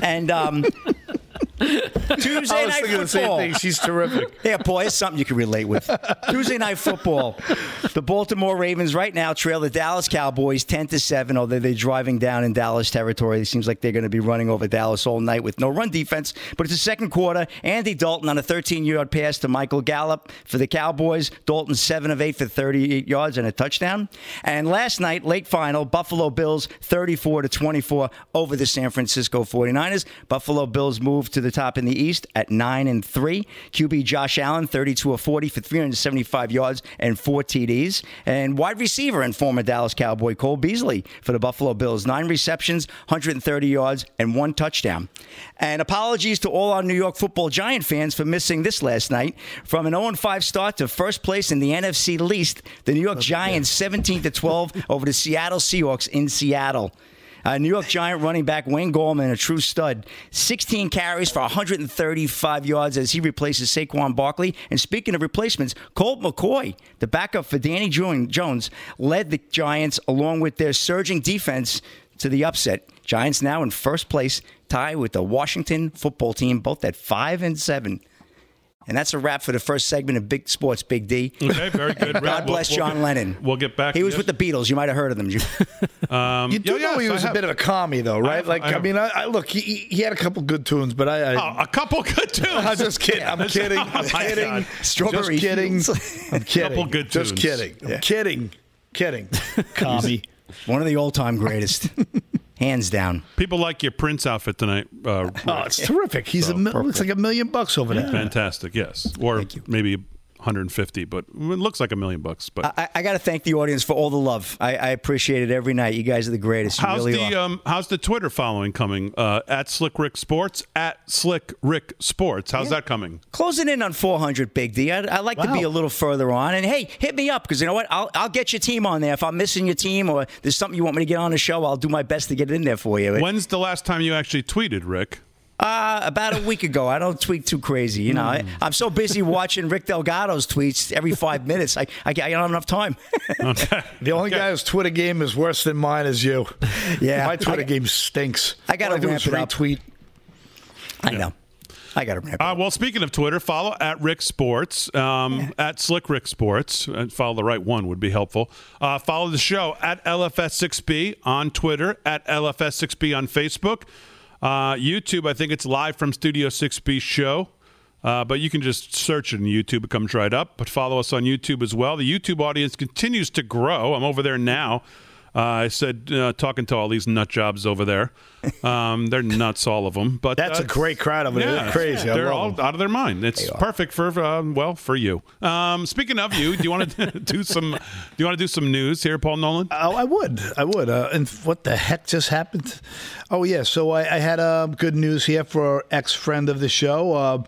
And Tuesday night football. The same thing. She's terrific. Yeah, Paul, it's something you can relate with. Tuesday night football. The Baltimore Ravens right now trail the Dallas Cowboys 10-7, although they're driving down in Dallas territory. It seems like they're going to be running over Dallas all night with no run defense. But it's the second quarter. Andy Dalton on a 13-yard pass to Michael Gallup for the Cowboys. Dalton 7 of 8 for 38 yards and a touchdown. And last night, late final, Buffalo Bills 34-24 over the San Francisco 49ers. Buffalo Bills move to the top in the East at 9-3. QB Josh Allen, 32 of 40 for 375 yards and 4 TDs. And wide receiver and former Dallas Cowboy Cole Beasley for the Buffalo Bills, 9 receptions, 130 yards, and 1 touchdown. And apologies to all our New York Football Giant fans for missing this last night. From an 0-5 start to first place in the NFC East, the New York Giants 17-12 over the Seattle Seahawks in Seattle. New York Giant running back Wayne Gallman, a true stud, 16 carries for 135 yards as he replaces Saquon Barkley. And speaking of replacements, Colt McCoy, the backup for Danny Jones, led the Giants along with their surging defense to the upset. Giants now in first place, tied with the Washington football team, both at 5-7. And that's a wrap for the first segment of Big Sports, Big D. Okay, very good. God bless John Lennon. We'll get back. He was with the Beatles. You might have heard of them. You do know he was a bit of a commie, though, right? Like, I mean, look, he had a couple good tunes, but a couple good tunes. I'm just kidding. I'm kidding. I'm kidding. Strawberry. I'm kidding. A couple good tunes. Just kidding. I'm kidding. Kidding. Commie. One of the all-time greatest. Hands down. People like your Prince outfit tonight. Oh, it's terrific. He's looks like $1 million over there. Fantastic, yes. Or maybe 150, but it looks like $1 million. But I got to thank the audience for all the love. I appreciate it every night. You guys are the greatest. You really are. How's the Twitter following coming? At Slick Rick Sports. At Slick Rick Sports. How's that coming? Closing in on 400, Big D. I'd like to be a little further on. And hey, hit me up because you know what? I'll get your team on there. If I'm missing your team or there's something you want me to get on the show, I'll do my best to get it in there for you. When's the last time you actually tweeted, Rick? About a week ago. I don't tweet too crazy. You know, I'm so busy watching Rick Delgado's tweets every 5 minutes. I don't have enough time. Okay. The only guy whose Twitter game is worse than mine is you. Yeah. My Twitter game stinks. I got to ramp it up. I know. I got to ramp it up. Well, speaking of Twitter, follow at Rick Sports, at Slick Rick Sports. And follow the right one would be helpful. Follow the show at LFS6B on Twitter, at LFS6B on Facebook. YouTube, I think it's live from Studio 6B show, but you can just search it on YouTube. It comes right up, but follow us on YouTube as well. The YouTube audience continues to grow. I'm over there now. I said, talking to all these nut jobs over there. They're nuts, all of them. But that's a great crowd over there. Yeah, crazy. They're all out of their mind. It's perfect for for you. Speaking of you, do you want to do some news here, Paul Nolan? Oh, I would. And what the heck just happened? Oh yeah. So I had good news here for our ex-friend of the show.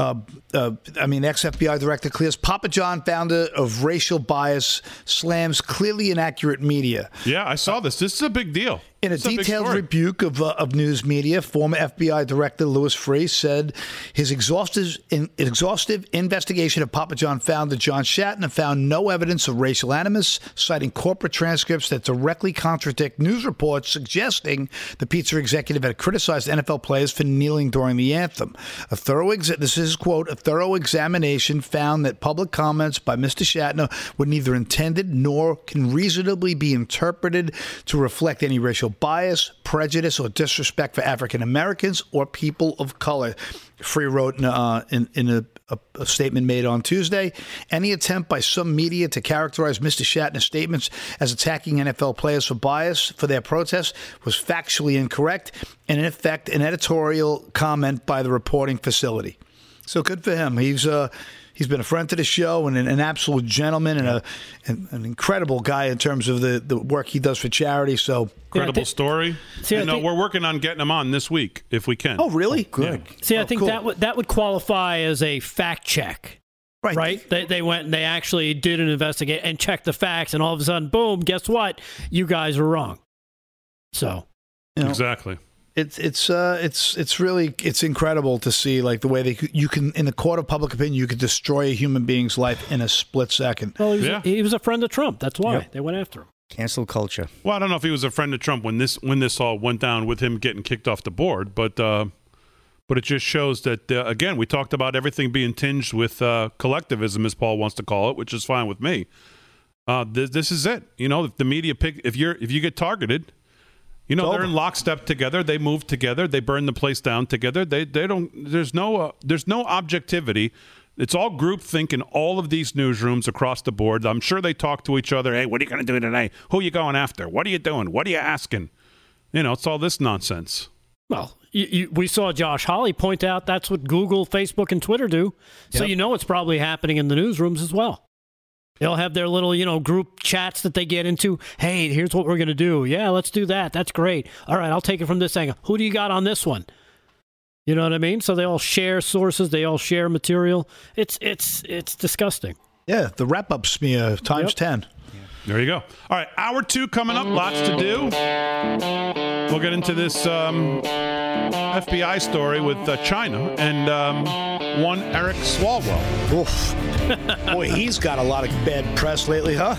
Ex-FBI director clears Papa John, founder of racial bias, slams clearly inaccurate media. Yeah, I saw this. This is a big deal. In a detailed rebuke of news media, former FBI Director Louis Freeh said his exhaustive investigation of Papa John founder John Shatner found no evidence of racial animus, citing corporate transcripts that directly contradict news reports suggesting the pizza executive had criticized NFL players for kneeling during the anthem. This is his quote, "A thorough examination found that public comments by Mr. Shatner were neither intended nor can reasonably be interpreted to reflect any racial bias, prejudice, or disrespect for African Americans or people of color," Freeh wrote in a statement made on Tuesday. "Any attempt by some media to characterize Mr. Shatner's statements as attacking NFL players for bias for their protests was factually incorrect and, in effect, an editorial comment by the reporting facility." So good for him. He's been a friend to the show and an absolute gentleman and an incredible guy in terms of the work he does for charity. So incredible story. See, and we're working on getting him on this week if we can. Oh, really? Oh, good. Yeah. See, I think that would qualify as a fact check. Right? They went and they actually did an investigate and checked the facts, and all of a sudden, boom, guess what? You guys were wrong. So exactly. It's really incredible to see like the way you can in the court of public opinion you could destroy a human being's life in a split second. Well, he was a friend of Trump. That's why they went after him. Cancel culture. Well, I don't know if he was a friend of Trump when this all went down with him getting kicked off the board, but it just shows that again we talked about everything being tinged with collectivism, as Paul wants to call it, which is fine with me. This is it. You know, if the media if you get targeted. You know, they're in lockstep together. They move together. They burn the place down together. They don't. There's no objectivity. It's all groupthink in all of these newsrooms across the board. I'm sure they talk to each other. Hey, what are you going to do today? Who are you going after? What are you doing? What are you asking? You know, it's all this nonsense. Well, we saw Josh Hawley point out that's what Google, Facebook, and Twitter do. So you know it's probably happening in the newsrooms as well. They'll have their little, group chats that they get into. Hey, here's what we're going to do. Yeah, let's do that. That's great. All right, I'll take it from this angle. Who do you got on this one? You know what I mean? So they all share sources. They all share material. It's disgusting. Yeah, the wrap-up smear times 10. Yeah. There you go. All right, hour two coming up. Lots to do. We'll get into this FBI story with China and one Eric Swalwell. Oof. Boy, he's got a lot of bad press lately, huh?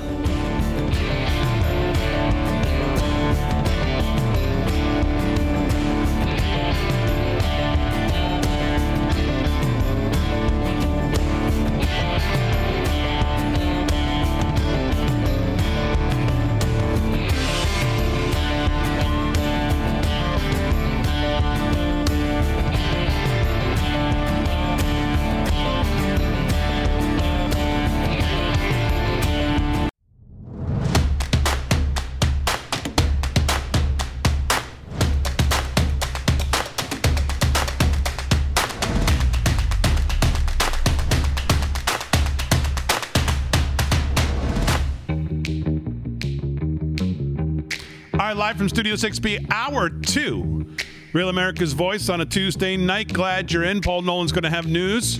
Live from Studio 6B, Hour 2. Real America's Voice on a Tuesday night. Glad you're in. Paul Nolan's going to have news.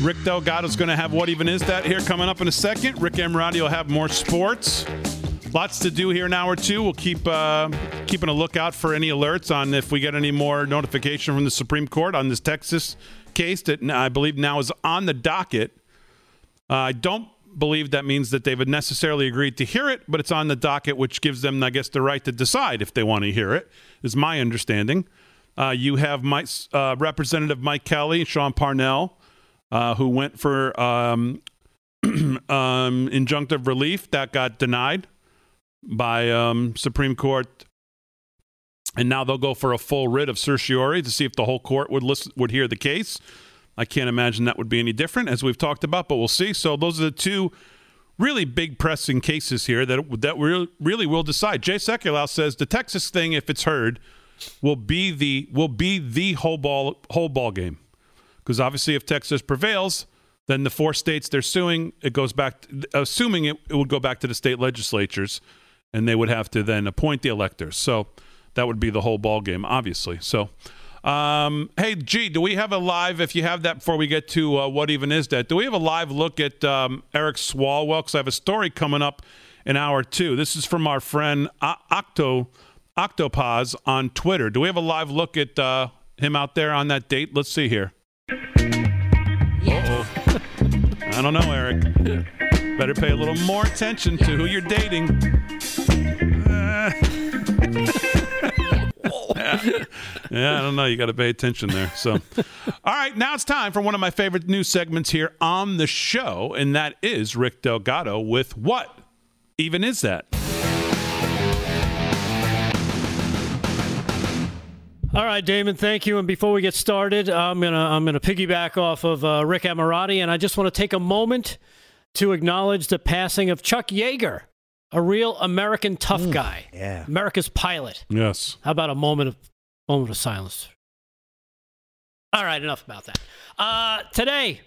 Rick Delgado's going to have What Even Is That here coming up in a second. Rick Amorati will have more sports. Lots to do here in Hour 2. We'll keep keeping a lookout for any alerts on if we get any more notification from the Supreme Court on this Texas case that I believe now is on the docket. I don't believe that means that they would necessarily agree to hear it, but it's on the docket, which gives them, I guess, the right to decide if they want to hear it, is my understanding. You have Representative Mike Kelly, Sean Parnell, who went for injunctive relief. That got denied by Supreme Court, and now they'll go for a full writ of certiorari to see if the whole court would hear the case. I can't imagine that would be any different, as we've talked about, but we'll see. So those are the two really big pressing cases here that really will decide. Jay Sekulow says the Texas thing, if it's heard, will be the whole ball game, because obviously if Texas prevails, then the four states they're suing, it goes back. Assuming it would go back to the state legislatures, and they would have to then appoint the electors. So that would be the whole ball game, obviously. So. Hey, G, do we have a live, if you have that before we get to What Even Is That, do we have a live look at Eric Swalwell? Because I have a story coming up in Hour 2. This is from our friend Octo Octopaz on Twitter. Do we have a live look at him out there on that date? Let's see here. Yes. Uh-oh. I don't know, Eric. Better pay a little more attention to who you're dating. Yeah, I don't know. You got to pay attention there. So, all right, now it's time for one of my favorite news segments here on the show, and that is Rick Delgado with What Even Is That? All right, Damon, thank you. And before we get started, I'm gonna piggyback off of Rick Amorati, and I just want to take a moment to acknowledge the passing of Chuck Yeager, a real American tough guy, yeah. America's pilot. Yes. How about a moment of silence? All right, enough about that. Today,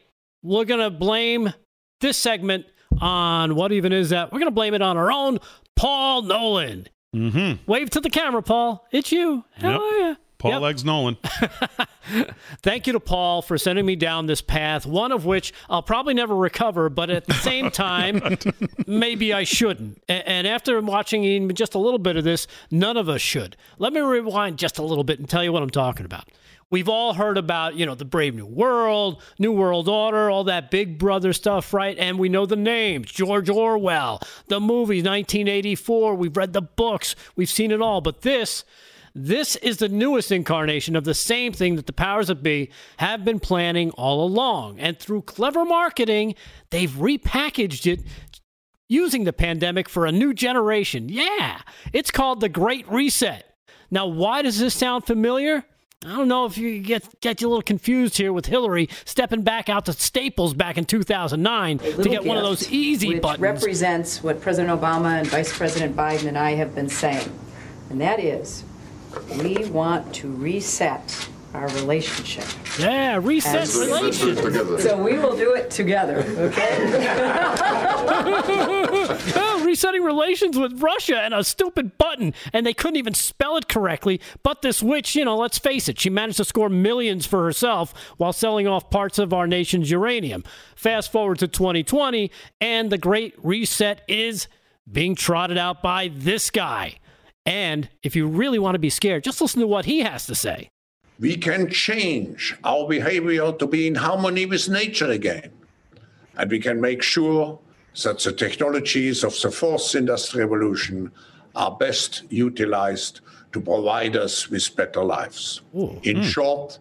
we're going to blame this segment on What Even Is That? We're going to blame it on our own Paul Nolan. Mm-hmm. Wave to the camera, Paul. It's you. How are you? Paul Eggs Nolan. Thank you to Paul for sending me down this path, one of which I'll probably never recover, but at the same time, maybe I shouldn't. And after watching even just a little bit of this, none of us should. Let me rewind just a little bit and tell you what I'm talking about. We've all heard about, the Brave New World Order, all that Big Brother stuff, right? And we know the names, George Orwell, the movie 1984. We've read the books. We've seen it all. But This is the newest incarnation of the same thing that the powers that be have been planning all along. And through clever marketing, they've repackaged it using the pandemic for a new generation. Yeah, it's called the Great Reset. Now, why does this sound familiar? I don't know if you get you a little confused here with Hillary stepping back out to Staples back in 2009 to get one of those easy buttons. Which represents what President Obama and Vice President Biden and I have been saying, and that is, we want to reset our relationship. Yeah, reset relations. So we will do it together, okay? Resetting relations with Russia and a stupid button, and they couldn't even spell it correctly. But this witch, let's face it, she managed to score millions for herself while selling off parts of our nation's uranium. Fast forward to 2020, and the Great Reset is being trotted out by this guy. And if you really want to be scared, just listen to what he has to say. We can change our behavior to be in harmony with nature again. And we can make sure that the technologies of the fourth industrial revolution are best utilized to provide us with better lives. Ooh. In short,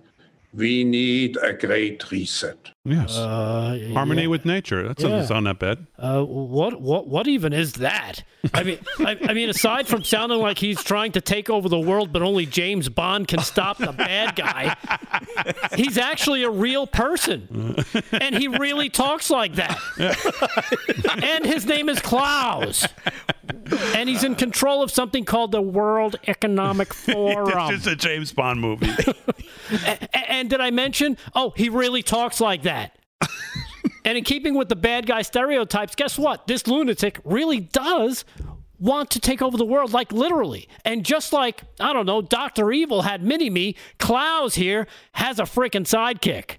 we need a great reset. Yes. Harmony with nature. That doesn't sound that bad. What even is that? I mean, I mean, aside from sounding like he's trying to take over the world, but only James Bond can stop the bad guy, he's actually a real person. And he really talks like that. And his name is Klaus. And he's in control of something called the World Economic Forum. This is a James Bond movie. And did I mention? Oh, he really talks like that. And in keeping with the bad guy stereotypes, guess what? This lunatic really does want to take over the world, like literally. And just like, I don't know, Dr. Evil had Mini-Me, Klaus here has a freaking sidekick.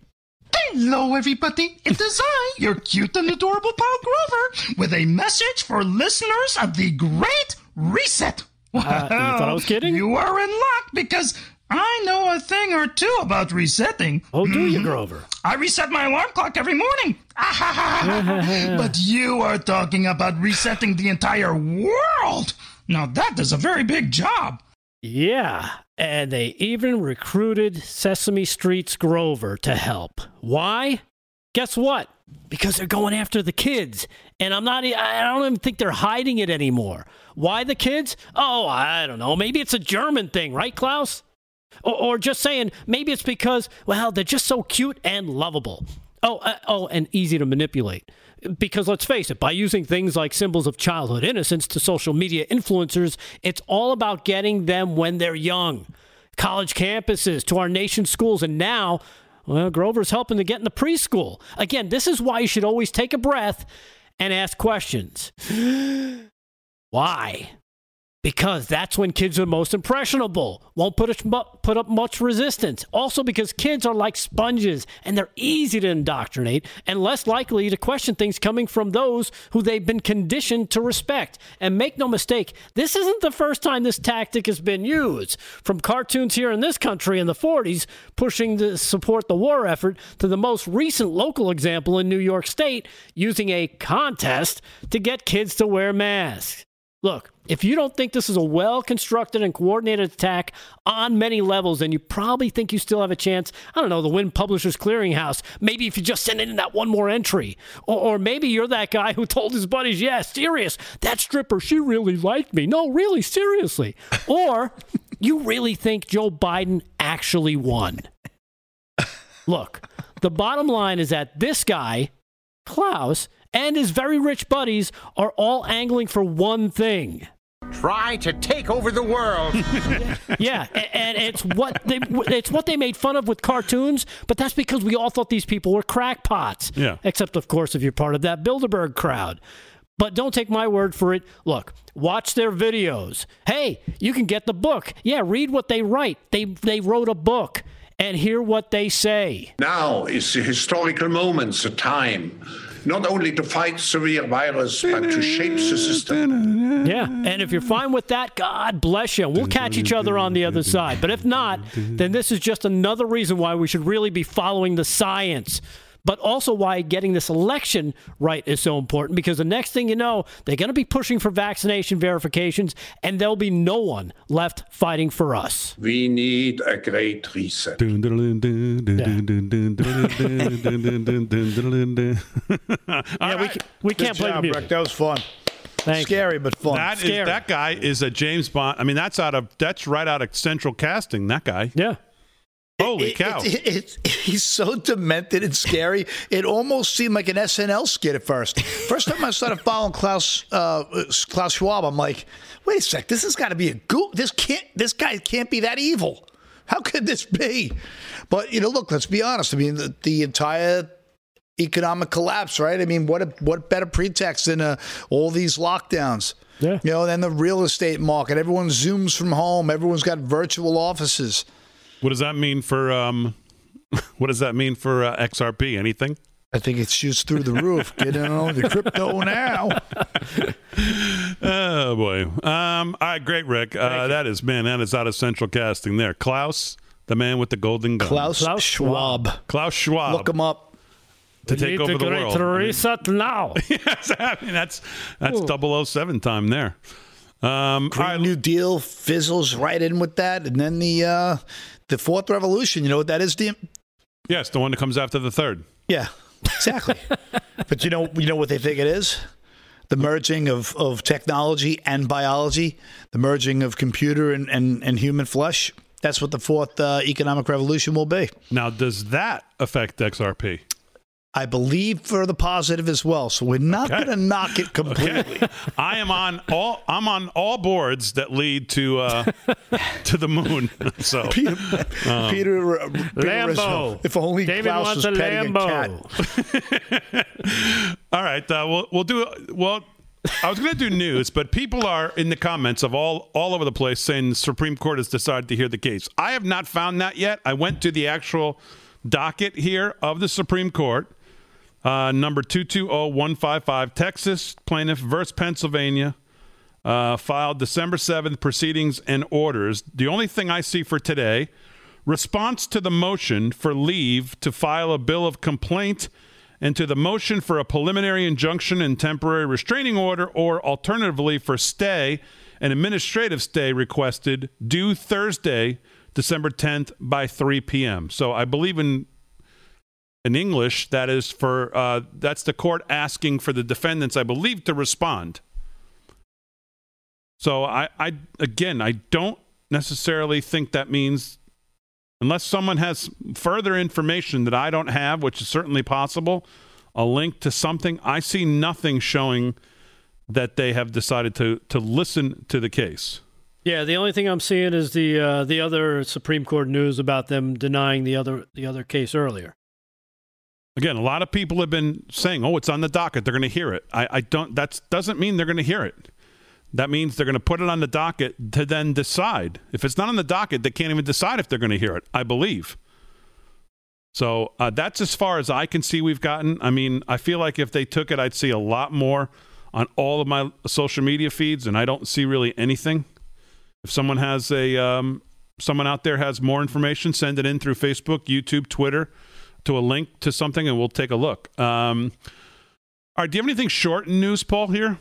Hello, everybody. It is I, your cute and adorable Paul Grover, with a message for listeners of the Great Reset. You thought I was kidding? You are in luck because I know a thing or two about resetting. Oh, do you, Grover? I reset my alarm clock every morning. But you are talking about resetting the entire world. Now, that is a very big job. Yeah, and they even recruited Sesame Street's Grover to help. Why? Guess what? Because they're going after the kids, and I don't even think they're hiding it anymore. Why the kids? Oh, I don't know. Maybe it's a German thing, right, Klaus? Or just saying, maybe it's because, well, they're just so cute and lovable. Oh, and easy to manipulate. Because let's face it, by using things like symbols of childhood innocence to social media influencers, it's all about getting them when they're young. College campuses, to our nation's schools, and now, well, Grover's helping to get in the preschool. Again, this is why you should always take a breath and ask questions. Why? because that's when kids are most impressionable, won't put up much resistance. Also because kids are like sponges and they're easy to indoctrinate and less likely to question things coming from those who they've been conditioned to respect. And make no mistake, this isn't the first time this tactic has been used. From cartoons here in this country in the 40s pushing to support the war effort to the most recent local example in New York State using a contest to get kids to wear masks. Look, if you don't think this is a well-constructed and coordinated attack on many levels, then you probably think you still have a chance, I don't know, the Wynn Publishers Clearinghouse. Maybe if you just send in that one more entry. Or maybe you're that guy who told his buddies, yeah, serious, that stripper, she really liked me. No, really, seriously. Or you really think Joe Biden actually won. Look, the bottom line is that this guy, Klaus, and his very rich buddies are all angling for one thing. Try to take over the world. Yeah, and it's what they made fun of with cartoons, but that's because we all thought these people were crackpots. Yeah. Except, of course, if you're part of that Bilderberg crowd. But don't take my word for it. Look, watch their videos. Hey, you can get the book. Yeah, read what they write. They wrote a book. And hear what they say. Now is the historical moment, the time, not only to fight severe virus, but to shape the system. Yeah, and if you're fine with that, God bless you. We'll catch each other on the other side. But if not, then this is just another reason why we should really be following the science. But also why getting this election right is so important, because the next thing you know, they're going to be pushing for vaccination verifications, and there'll be no one left fighting for us. We need a great reset. Yeah. Yeah, we can't play the music. Rick, that was fun. Thank Scary, you. But fun. That guy is a James Bond. I mean, that's right out of Central Casting, that guy. Yeah. Holy cow. He's so demented and scary. It almost seemed like an SNL skit at first. First time I started following Klaus Schwab, I'm like, wait a sec, this has got to be a goof. This guy can't be that evil. How could this be? But, look, let's be honest. I mean, the entire economic collapse, right? I mean, what better pretext than all these lockdowns? Yeah. Then the real estate market. Everyone Zooms from home. Everyone's got virtual offices. What does that mean for XRP? Anything? I think it shoots through the roof. Get in on the crypto now. Oh boy! All right, great, Rick. That is out of Central Casting. There, Klaus, the man with the golden gun. Klaus Schwab. Klaus Schwab. Look him up. To take over the world. To reset now. Yes, that's 007 time there. Green New Deal fizzles right in with that, and then the fourth revolution. You know what that is, Dean? Yes, the one that comes after the third. Yeah, exactly. But you know what they think it is? The merging of technology and biology, the merging of computer and human flesh. That's what the fourth economic revolution will be. Now, does that affect XRP? I believe for the positive as well, so we're not going to knock it completely. Okay. I'm on all boards that lead to the moon. So Peter Lambo. If only David Klaus was petting a cat. All right, we'll do. Well, I was going to do news, but people are in the comments of all over the place saying the Supreme Court has decided to hear the case. I have not found that yet. I went to the actual docket here of the Supreme Court. Number 220155, Texas plaintiff versus Pennsylvania, filed December 7th, proceedings and orders. The only thing I see for today, response to the motion for leave to file a bill of complaint and to the motion for a preliminary injunction and temporary restraining order, or alternatively for stay, an administrative stay requested due Thursday, December 10th by 3 p.m. So I believe in English, that is for that's the court asking for the defendants, I believe, to respond. So I don't necessarily think that means, unless someone has further information that I don't have, which is certainly possible, a link to something. I see nothing showing that they have decided to listen to the case. Yeah, the only thing I'm seeing is the other Supreme Court news about them denying the other case earlier. Again, a lot of people have been saying, "Oh, it's on the docket; they're going to hear it." I don't. That doesn't mean they're going to hear it. That means they're going to put it on the docket to then decide. If it's not on the docket, they can't even decide if they're going to hear it, I believe. So that's as far as I can see we've gotten. I mean, I feel like if they took it, I'd see a lot more on all of my social media feeds, and I don't see really anything. If someone has a someone out there has more information, send it in through Facebook, YouTube, Twitter, to a link to something, and we'll take a look. All right, do you have anything short in news, Paul, here?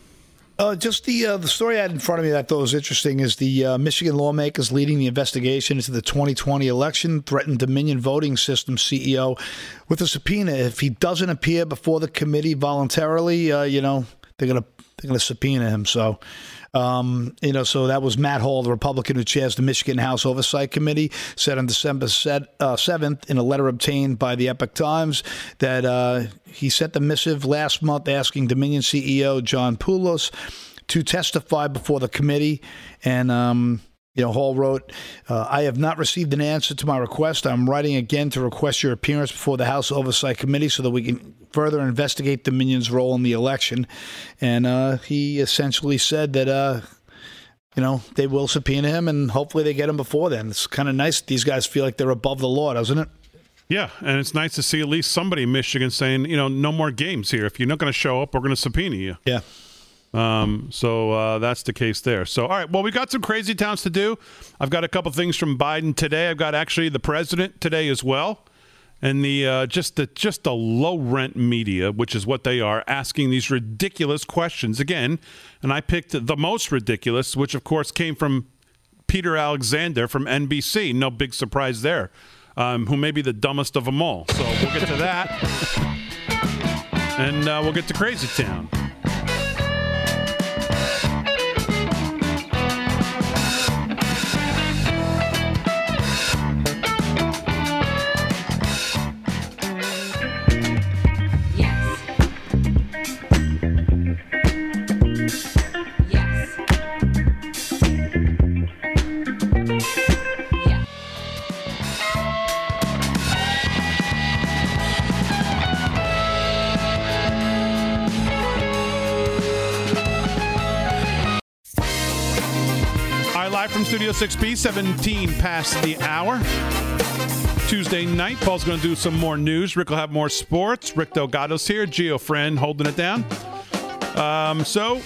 Just the story I had in front of me that I thought was interesting is the Michigan lawmakers leading the investigation into the 2020 election threatened Dominion Voting System CEO with a subpoena. If he doesn't appear before the committee voluntarily, they're gonna subpoena him. So, so that was Matt Hall, the Republican who chairs the Michigan House Oversight Committee, said on December 7th in a letter obtained by the Epoch Times that he sent the missive last month asking Dominion CEO John Poulos to testify before the committee. And, Hall wrote, I have not received an answer to my request. I'm writing again to request your appearance before the House Oversight Committee so that we can further investigate Dominion's role in the election. And he essentially said that, they will subpoena him and hopefully they get him before then. It's kind of nice that these guys feel like they're above the law, doesn't it? Yeah, and it's nice to see at least somebody in Michigan saying, no more games here. If you're not going to show up, we're going to subpoena you. Yeah. So that's the case there. So, all right, well, we got some crazy towns to do. I've got a couple things from Biden today. I've got actually the president today as well. And the low rent media, which is what they are, asking these ridiculous questions again. And I picked the most ridiculous, which of course came from Peter Alexander from NBC. No big surprise there, who may be the dumbest of them all. So we'll get to that. And we'll get to Crazy Town. From Studio 6B, 17 past the hour. Tuesday night, Paul's going to do some more news. Rick will have more sports. Rick Delgado's here. Gio Friend holding it down. So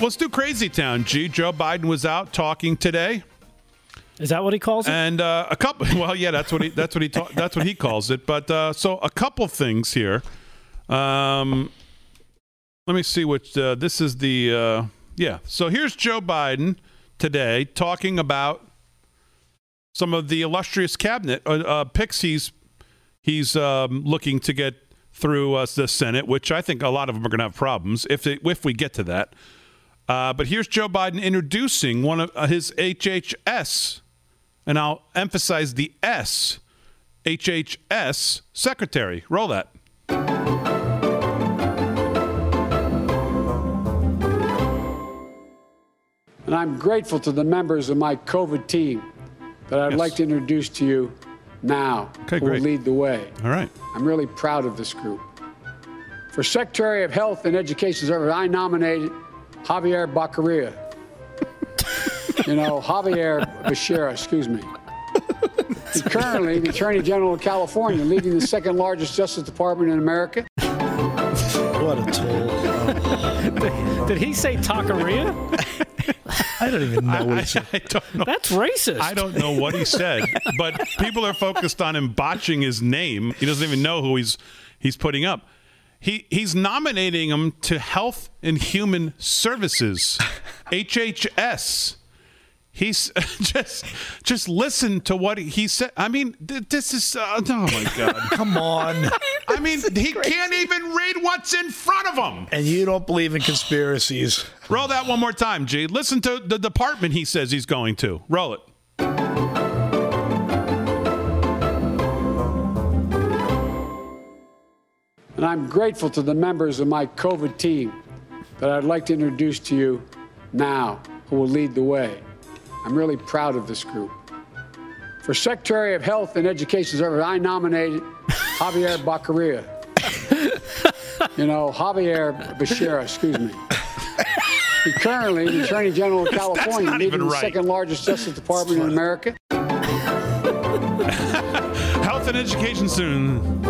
let's do Crazy Town, G. Joe Biden was out talking today. Is that what he calls it? And a couple. Well, yeah, that's what he calls it. But so a couple things here. Let me see which this is the. Yeah. So here's Joe Biden today talking about some of the illustrious cabinet picks he's looking to get through the Senate, which I think a lot of them are going to have problems if we get to that. But here's Joe Biden introducing one of his HHS, and I'll emphasize the S, HHS secretary. Roll that. And I'm grateful to the members of my COVID team that I'd like to introduce to you now, who will lead the way. All right. I'm really proud of this group. For Secretary of Health and Education Services, I nominated Xavier Becerra. Xavier Becerra, excuse me. He's currently the Attorney General of California, leading the second largest Justice Department in America. What a tool. Did he say taqueria? I don't even know what he said. I don't know. That's racist. I don't know what he said, but people are focused on him botching his name. He doesn't even know who he's putting up. He's nominating him to Health and Human Services, HHS. He's just listen to what he said. I mean, this is oh my God! Come on! I mean, he can't even read what's in front of him. And you don't believe in conspiracies? Roll that one more time, G. Listen to the department he says he's going to. Roll it. And I'm grateful to the members of my COVID team that I'd like to introduce to you now, who will lead the way. I'm really proud of this group. For Secretary of Health and Education Services, I nominated Xavier Becerra. Xavier Becerra, excuse me. Currently, the Attorney General of California, maybe the second largest Justice Department in America. Health and education soon.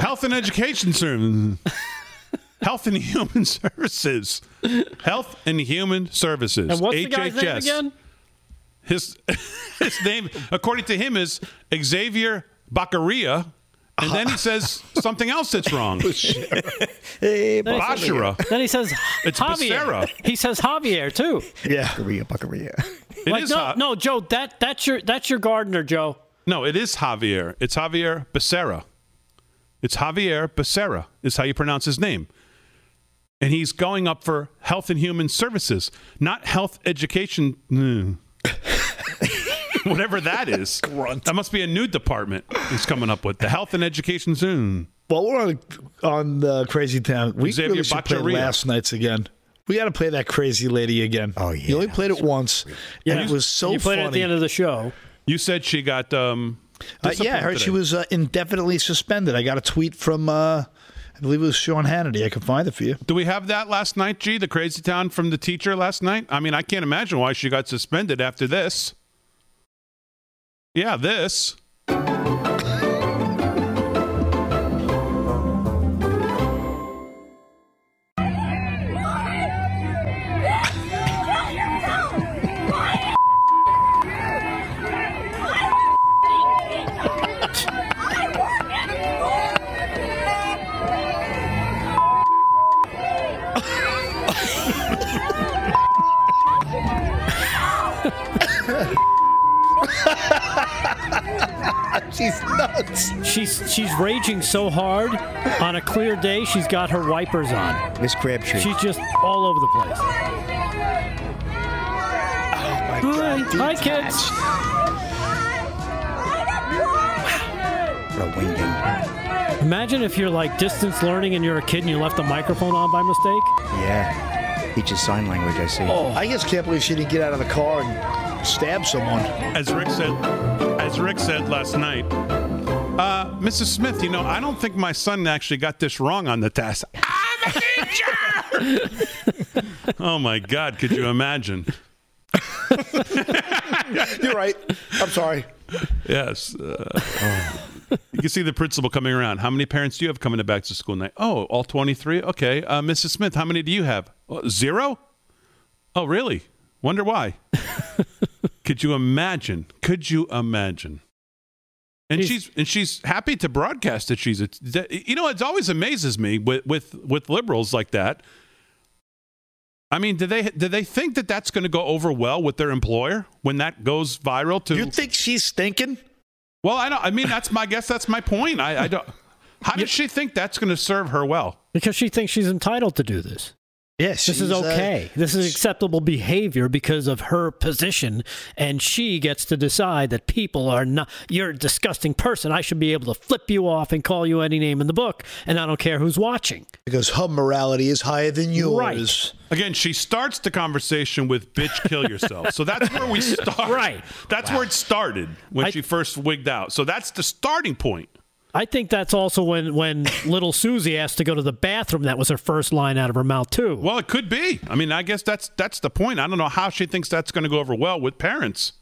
Health and education soon. Health and Human Services. Health and Human Services. And what's HHS. The guy's name again? His name, according to him, is Xavier Becerra. And then he says something else that's wrong. Then he says it's Javier. Becerra. He says Javier too. Yeah, Becerra. Joe. That's your gardener, Joe. No, it is Javier. It's Xavier Becerra. It's Xavier Becerra is how you pronounce his name. And he's going up for Health and Human Services, not health education. Whatever that is. Grunt. That must be a new department he's coming up with. The Health and Education Zone. Well, we're on the Crazy Town. We really should play last night's again. We got to play that crazy lady again. Oh, yeah. You only played it once, and it was so funny. You played it at the end of the show. You said she got I heard today. She was indefinitely suspended. I got a tweet from, I believe it was Sean Hannity. I can find it for you. Do we have that last night, G, the Crazy Town from the teacher last night? I mean, I can't imagine why she got suspended after this. Yeah, this. She's nuts. She's raging so hard. On a clear day, she's got her wipers on. Miss Crabtree. She's just all over the place. Oh, my God. Hi, kids. Wow. Imagine if you're, like, distance learning and you're a kid and you left the microphone on by mistake. Yeah. Teaches sign language, I see. Oh, I just can't believe she didn't get out of the car and stab someone. As Rick said last night, Mrs. Smith, you know, I don't think my son actually got this wrong on the test. I'm a teacher! Oh, my God. Could you imagine? You're right. I'm sorry. Yes. You can see the principal coming around. How many parents do you have coming back to school tonight? Oh, all 23? Okay. Mrs. Smith, how many do you have? 0? Oh, really? Wonder why. Could you imagine? Could you imagine? And she's happy to broadcast that she's you know, it always amazes me with liberals like that. I mean, do they think that that's going to go over well with their employer when that goes viral? You think she's stinking? Well, I don't. I mean, that's my guess. That's my point. I don't. How does she think that's going to serve her well? Because she thinks she's entitled to do this. Yes, this is okay. This is acceptable behavior because of her position, and she gets to decide that people are not. You're a disgusting person. I should be able to flip you off and call you any name in the book, and I don't care who's watching. Because her morality is higher than yours. Right. Again, she starts the conversation with "bitch, kill yourself." So that's where we start. Right. That's where it started when she first wigged out. So that's the starting point. I think that's also when little Susie asked to go to the bathroom. That was her first line out of her mouth, too. Well, it could be. I mean, I guess that's the point. I don't know how she thinks that's going to go over well with parents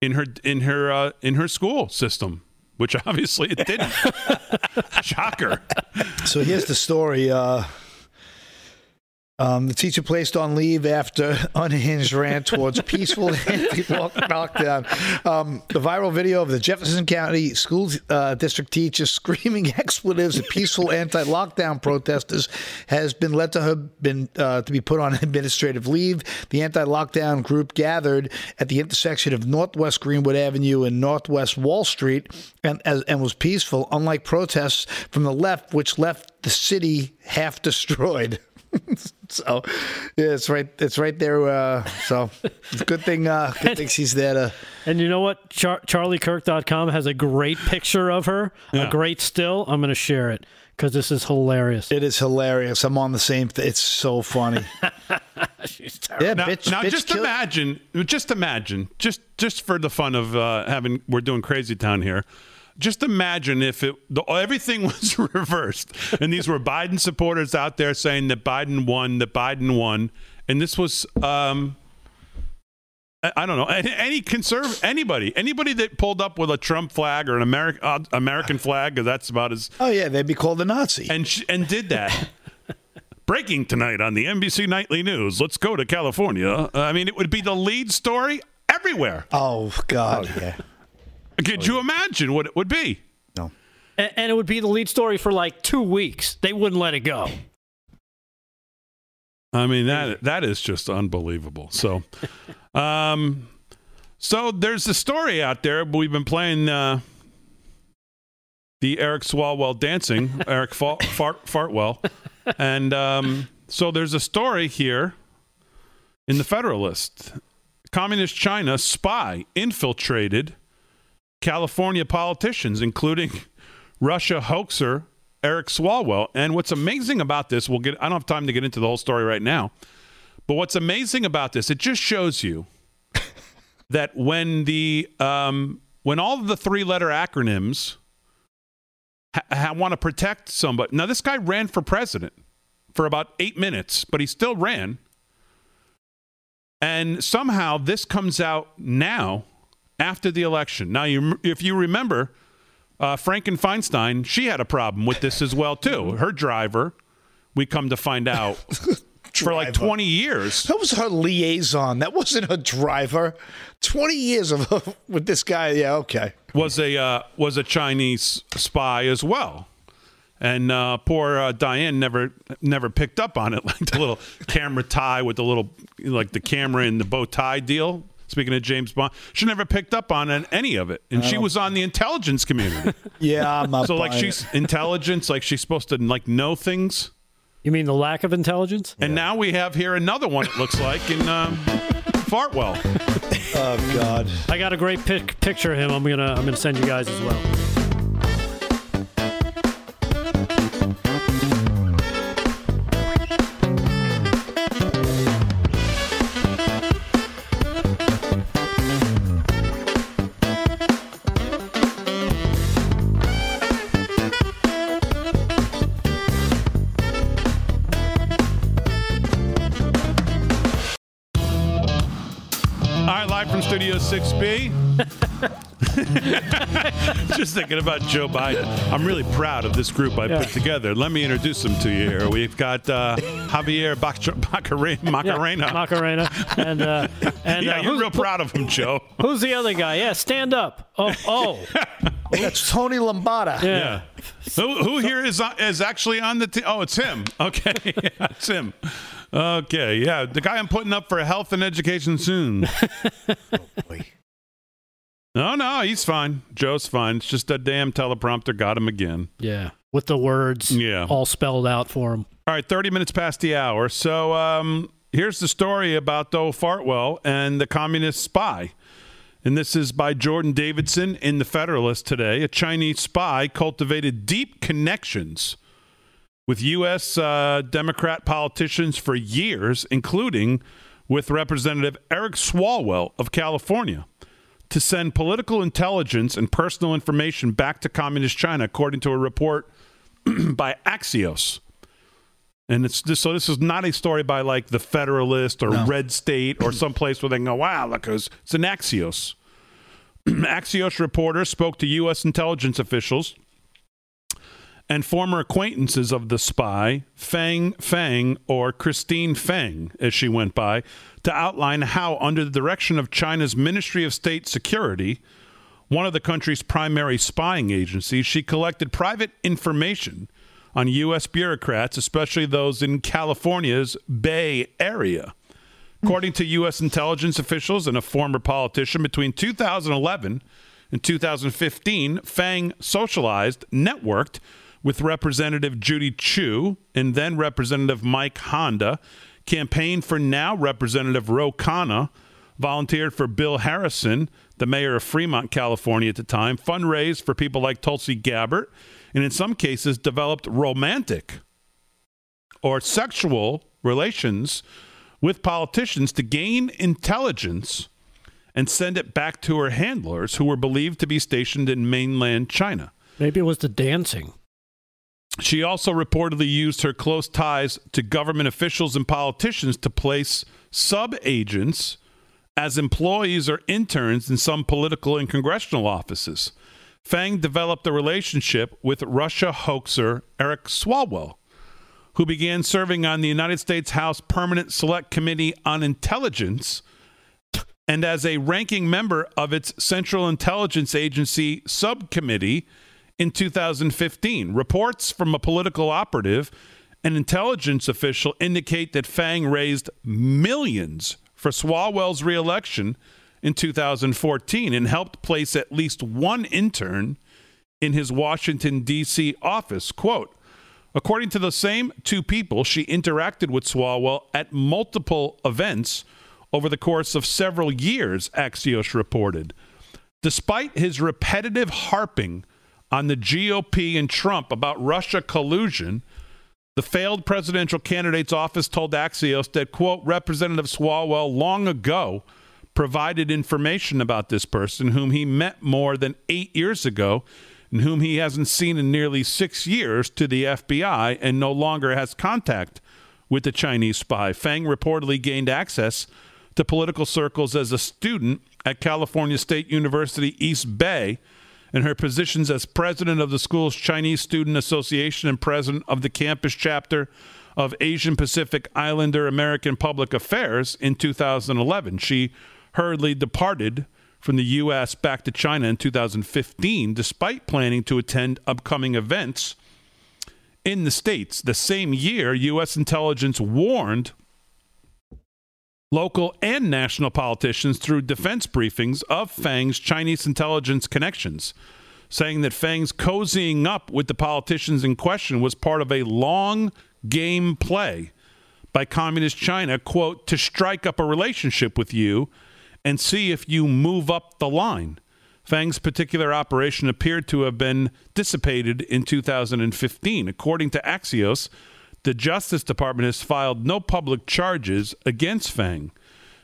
in her school system, which obviously it didn't. Shocker. So here's the story. The teacher placed on leave after unhinged rant towards peaceful knockdown. The viral video of the Jefferson County School District teacher screaming expletives at peaceful anti-lockdown protesters has been led to be put on administrative leave. The anti-lockdown group gathered at the intersection of Northwest Greenwood Avenue and Northwest Wall Street and was peaceful, unlike protests from the left, which left the city half destroyed. So, yeah, it's right there. So, it's a good thing she's there. And you know what? CharlieKirk.com has a great picture of her, a great still. I'm going to share it because this is hilarious. It is hilarious. I'm on the same thing. It's so funny. She's terrible. Yeah, bitch, just imagine, just for the fun of having, we're doing Crazy Town here. Just imagine if everything was reversed, and these were Biden supporters out there saying that Biden won, and this was I don't know, anybody that pulled up with a Trump flag or an American flag, because that's about as they'd be called a Nazi, and did that. Breaking tonight on the NBC Nightly News. Let's go to California. I mean, it would be the lead story everywhere. Oh, God. Oh, yeah. Could you imagine what it would be? No. And it would be the lead story for like 2 weeks. They wouldn't let it go. I mean, that is just unbelievable. So, so there's a story out there. We've been playing the Eric Swalwell dancing, Eric Fartwell. And so there's a story here in the Federalist. Communist China spy infiltrated California politicians, including Russia hoaxer Eric Swalwell. And what's amazing about this, I don't have time to get into the whole story right now, but what's amazing about this, it just shows you that when all of the three-letter acronyms want to protect somebody. Now, this guy ran for president for about 8 minutes, but he still ran. And somehow this comes out now after the election. Now, if you remember, Franken Feinstein, she had a problem with this as well, too. Her driver, we come to find out, for like 20 years. That was her liaison. That wasn't her driver. 20 years of with this guy. Yeah, okay. Was a Chinese spy as well, and poor Diane never picked up on it, like the little camera tie with the little, like the camera and the bow tie deal. Speaking of James Bond, she never picked up on any of it, and she was on the intelligence community. Yeah, I'm not so like she's intelligence, like she's supposed to like know things. You mean the lack of intelligence? And now we have here another one. It looks like in Fartwell. Oh God! I got a great picture of him. I'm gonna send you guys as well. Studio 6B. Just thinking about Joe Biden. I'm really proud of this group I put together. Let me introduce them to you here. We've got Javier Macarena. Yeah, Macarena. And you're real proud of him, Joe. Who's the other guy? Yeah, stand up. Oh. That's Tony Lombada. Yeah. Who here is actually on the team? Oh, it's him. Okay. Yeah, it's him. Okay, yeah, the guy I'm putting up for health and education soon. Oh boy. No, he's fine. Joe's fine. It's just that damn teleprompter got him again. Yeah, with the words all spelled out for him. All right, 30 minutes past the hour. So here's the story about Fartwell and the communist spy. And this is by Jordan Davidson in The Federalist today. A Chinese spy cultivated deep connections with U.S. Democrat politicians for years, including with Representative Eric Swalwell of California, to send political intelligence and personal information back to Communist China, according to a report by Axios. And this is not a story by like The Federalist or Red State or someplace where they can go, wow, look who's. It's an Axios. Axios reporter spoke to U.S. intelligence officials and former acquaintances of the spy, Fang, or Christine Fang, as she went by, to outline how, under the direction of China's Ministry of State Security, one of the country's primary spying agencies, she collected private information on U.S. bureaucrats, especially those in California's Bay Area. According to U.S. intelligence officials and a former politician, between 2011 and 2015, Fang socialized, networked, with Representative Judy Chu and then Representative Mike Honda, campaigned for now Representative Ro Khanna, volunteered for Bill Harrison, the mayor of Fremont, California at the time, fundraised for people like Tulsi Gabbard, and in some cases developed romantic or sexual relations with politicians to gain intelligence and send it back to her handlers, who were believed to be stationed in mainland China. Maybe it was the dancing. She also reportedly used her close ties to government officials and politicians to place sub-agents as employees or interns in some political and congressional offices. Fang developed a relationship with Russia hoaxer Eric Swalwell, who began serving on the United States House Permanent Select Committee on Intelligence and as a ranking member of its Central Intelligence Agency subcommittee in 2015. Reports from a political operative and intelligence official indicate that Fang raised millions for Swalwell's reelection in 2014 and helped place at least one intern in his Washington, D.C. office. Quote, according to the same two people, she interacted with Swalwell at multiple events over the course of several years, Axios reported. Despite his repetitive harping on the GOP and Trump about Russia collusion, the failed presidential candidate's office told Axios that, quote, Representative Swalwell long ago provided information about this person whom he met more than 8 years ago and whom he hasn't seen in nearly 6 years to the FBI and no longer has contact with the Chinese spy. Fang reportedly gained access to political circles as a student at California State University East Bay and her positions as president of the school's Chinese Student Association and president of the campus chapter of Asian Pacific Islander American Public Affairs in 2011. She hurriedly departed from the U.S. back to China in 2015, despite planning to attend upcoming events in the States. The same year, U.S. intelligence warned local and national politicians through defense briefings of Fang's Chinese intelligence connections, saying that Fang's cozying up with the politicians in question was part of a long game play by Communist China, quote, to strike up a relationship with you and see if you move up the line. Fang's particular operation appeared to have been dissipated in 2015. According to Axios, the Justice Department has filed no public charges against Fang.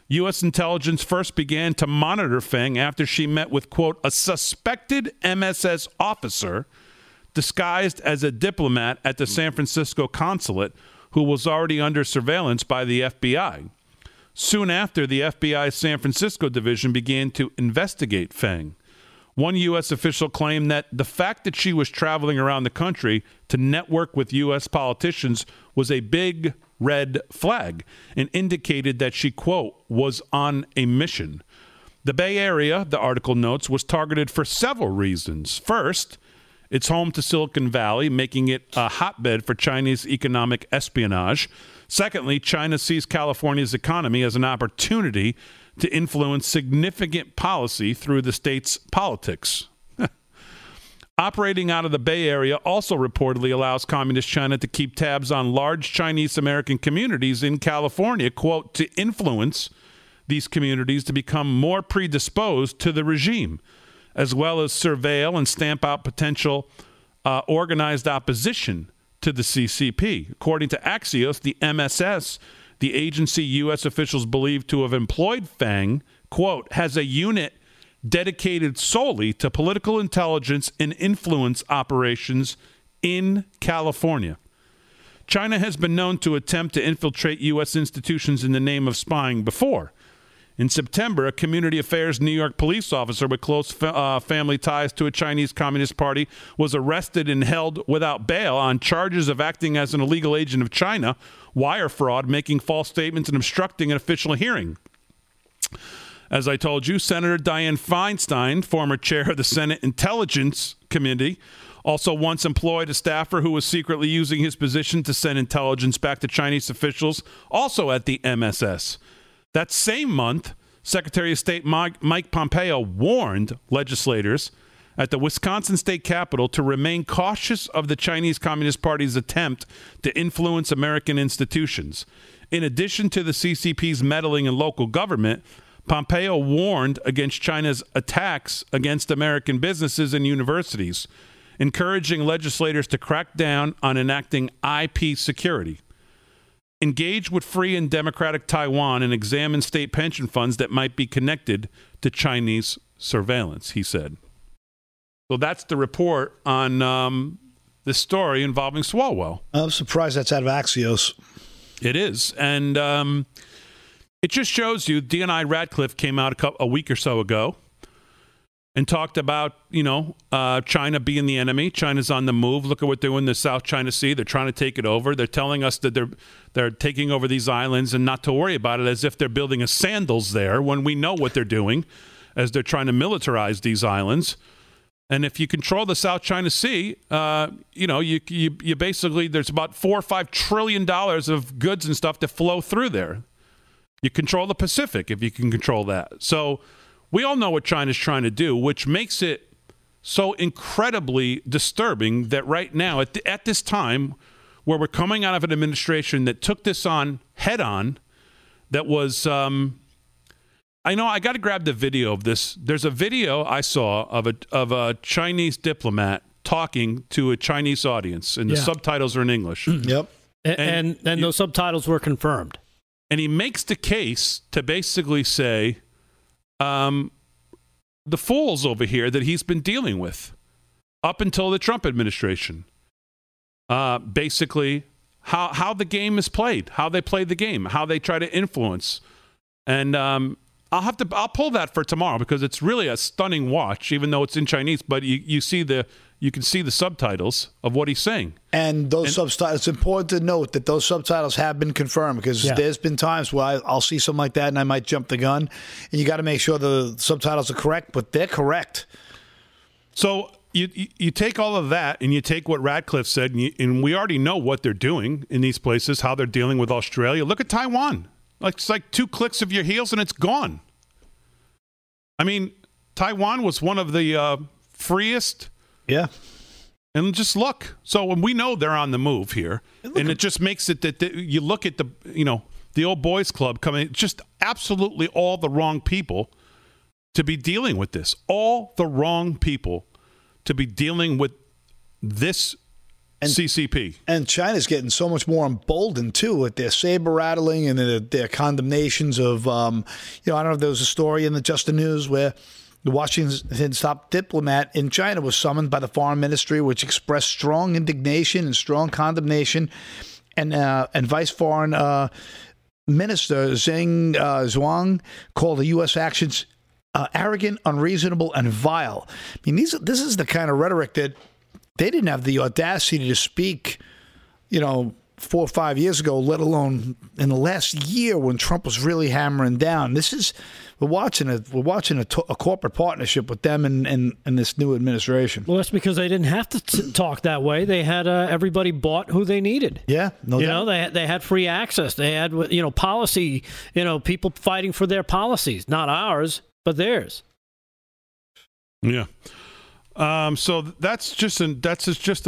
U.S. intelligence first began to monitor Fang after she met with, quote, a suspected MSS officer disguised as a diplomat at the San Francisco consulate who was already under surveillance by the FBI. Soon after, the FBI's San Francisco division began to investigate Fang. One U.S. official claimed that the fact that she was traveling around the country to network with U.S. politicians was a big red flag and indicated that she, quote, was on a mission. The Bay Area, the article notes, was targeted for several reasons. First, it's home to Silicon Valley, making it a hotbed for Chinese economic espionage. Secondly, China sees California's economy as an opportunity to influence significant policy through the state's politics. Operating out of the Bay Area also reportedly allows Communist China to keep tabs on large Chinese American communities in California, quote, to influence these communities to become more predisposed to the regime, as well as surveil and stamp out potential organized opposition to the CCP. According to Axios, the MSS, the agency U.S. officials believe to have employed Fang, quote, has a unit dedicated solely to political intelligence and influence operations in California. China has been known to attempt to infiltrate U.S. institutions in the name of spying before. In September, a community affairs New York police officer with close family ties to a Chinese Communist Party was arrested and held without bail on charges of acting as an illegal agent of China, wire fraud, making false statements, and obstructing an official hearing. As I told you, Senator Dianne Feinstein, former chair of the Senate Intelligence Committee, also once employed a staffer who was secretly using his position to send intelligence back to Chinese officials, also at the MSS. That same month, Secretary of State Mike Pompeo warned legislators at the Wisconsin state capitol to remain cautious of the Chinese Communist Party's attempt to influence American institutions. In addition to the CCP's meddling in local government, Pompeo warned against China's attacks against American businesses and universities, encouraging legislators to crack down on enacting IP security. engage with free and democratic Taiwan and examine state pension funds that might be connected to Chinese surveillance, he said. So that's the report on this story involving Swalwell. I'm surprised that's out of Axios. It is. And it just shows you, D.N.I. Radcliffe came out a week or so ago and talked about, China being the enemy. China's on the move. Look at what they're doing in the South China Sea. They're trying to take it over. They're telling us that they're taking over these islands and not to worry about it, as if they're building a sandals there, when we know what they're doing, as they're trying to militarize these islands. And if you control the South China Sea, you basically, there's about $4 or $5 trillion of goods and stuff that flow through there. You control the Pacific if you can control that. So we all know what China's trying to do, which makes it so incredibly disturbing that right now, at this time, where we're coming out of an administration that took this on head-on, that was, I know I got to grab the video of this. There's a video I saw of a Chinese diplomat talking to a Chinese audience, and the subtitles are in English. Yep, and those subtitles were confirmed. And he makes the case to basically say, the fools over here that he's been dealing with up until the Trump administration, basically how the game is played, how they play the game, how they try to influence. And I'll pull that for tomorrow, because it's really a stunning watch, even though it's in Chinese, but you can see the subtitles of what he's saying. And those subtitles, it's important to note that those subtitles have been confirmed, because there's been times where I'll see something like that and I might jump the gun, and you got to make sure the subtitles are correct, but they're correct. So you take all of that, and you take what Radcliffe said, and we already know what they're doing in these places, how they're dealing with Australia. Look at Taiwan. It's like two clicks of your heels and it's gone. I mean, Taiwan was one of the freest. Yeah. And just look. So when we know they're on the move here, and it just makes it that you look at the old boys club coming, just absolutely all the wrong people to be dealing with this. All the wrong people to be dealing with this CCP. And China's getting so much more emboldened, too, with their saber-rattling and their condemnations of, I don't know if there was a story in the Justin News where the Washington top diplomat in China was summoned by the foreign ministry, which expressed strong indignation and strong condemnation, and Vice Foreign Minister Zheng Zhuang called the U.S. actions arrogant, unreasonable, and vile. I mean, this is the kind of rhetoric that they didn't have the audacity to speak, 4 or 5 years ago, let alone in the last year when Trump was really hammering down. We're watching a corporate partnership with them and this new administration. Well, that's because they didn't have to talk that way. They had everybody bought who they needed. Yeah, no doubt. They had free access. They had policy. People fighting for their policies, not ours, but theirs. Yeah. So that's just an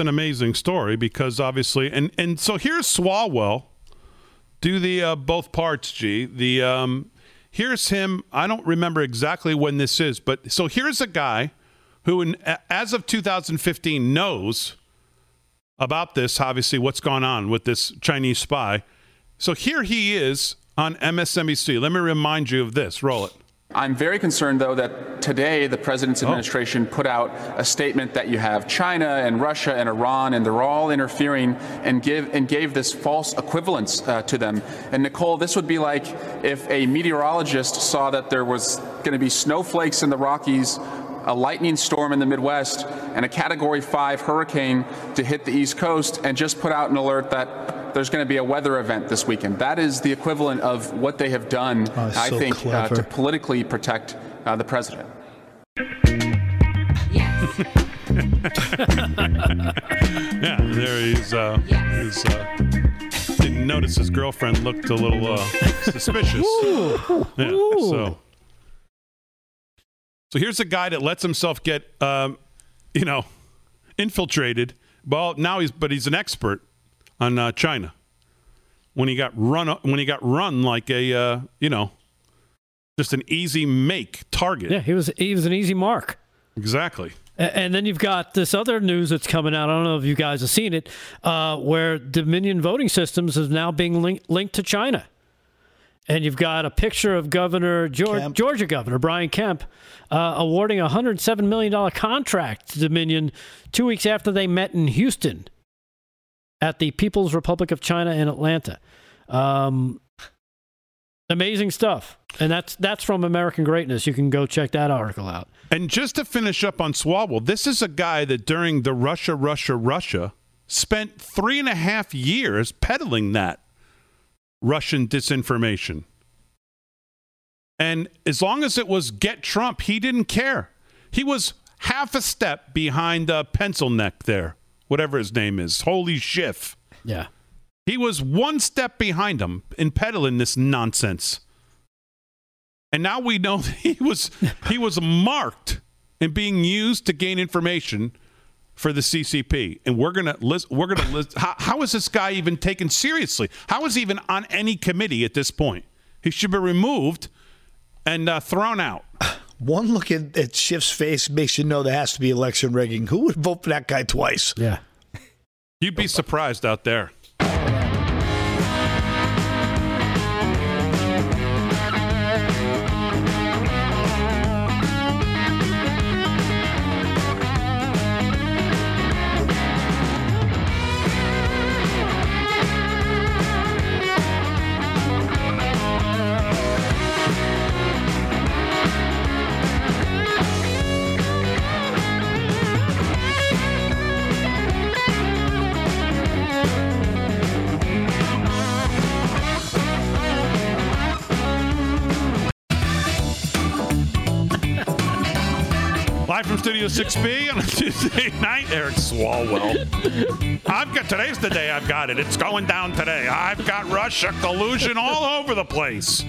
amazing story, because obviously, and so here's Swalwell, do the both parts, G. The here's him. I don't remember exactly when this is, but so here's a guy who, as of 2015, knows about this. Obviously, what's gone on with this Chinese spy. So here he is on MSNBC. Let me remind you of this. Roll it. I'm very concerned, though, that today the president's administration put out a statement that you have China and Russia and Iran, and they're all interfering, and gave this false equivalence to them. And, Nicole, this would be like if a meteorologist saw that there was going to be snowflakes in the Rockies, a lightning storm in the Midwest, and a Category 5 hurricane to hit the East Coast, and just put out an alert that there's going to be a weather event this weekend. That is the equivalent of what they have done, I think, to politically protect the president. Yes. Yeah, there he is. Yes. Didn't notice his girlfriend looked a little suspicious. Ooh. Yeah, ooh. So here's a guy that lets himself get, infiltrated. Well, now he's an expert on China, when he got run like a just an easy target. Yeah, he was an easy mark. Exactly. And then you've got this other news that's coming out. I don't know if you guys have seen it, where Dominion voting systems is now being linked to China. And you've got a picture of Georgia Governor Brian Kemp awarding a $107 million contract to Dominion 2 weeks after they met in Houston at the People's Republic of China in Atlanta. Amazing stuff. And that's from American Greatness. You can go check that article out. And just to finish up on Swalwell, this is a guy that during the Russia spent 3.5 years peddling that Russian disinformation. And as long as it was get Trump, he didn't care. He was half a step behind pencil neck there, whatever his name is. Holy Schiff. Yeah. He was one step behind him in peddling this nonsense. And now we know he was marked and being used to gain information for the CCP. And we're going to list how is this guy even taken seriously? How is he even on any committee at this point? He should be removed and thrown out. One look at Schiff's face makes you know there has to be election rigging. Who would vote for that guy twice? Yeah. You'd be surprised out there. Studio 6B on a Tuesday night. Eric Swalwell. Today's the day I've got it. It's going down today. I've got Russia collusion all over the place.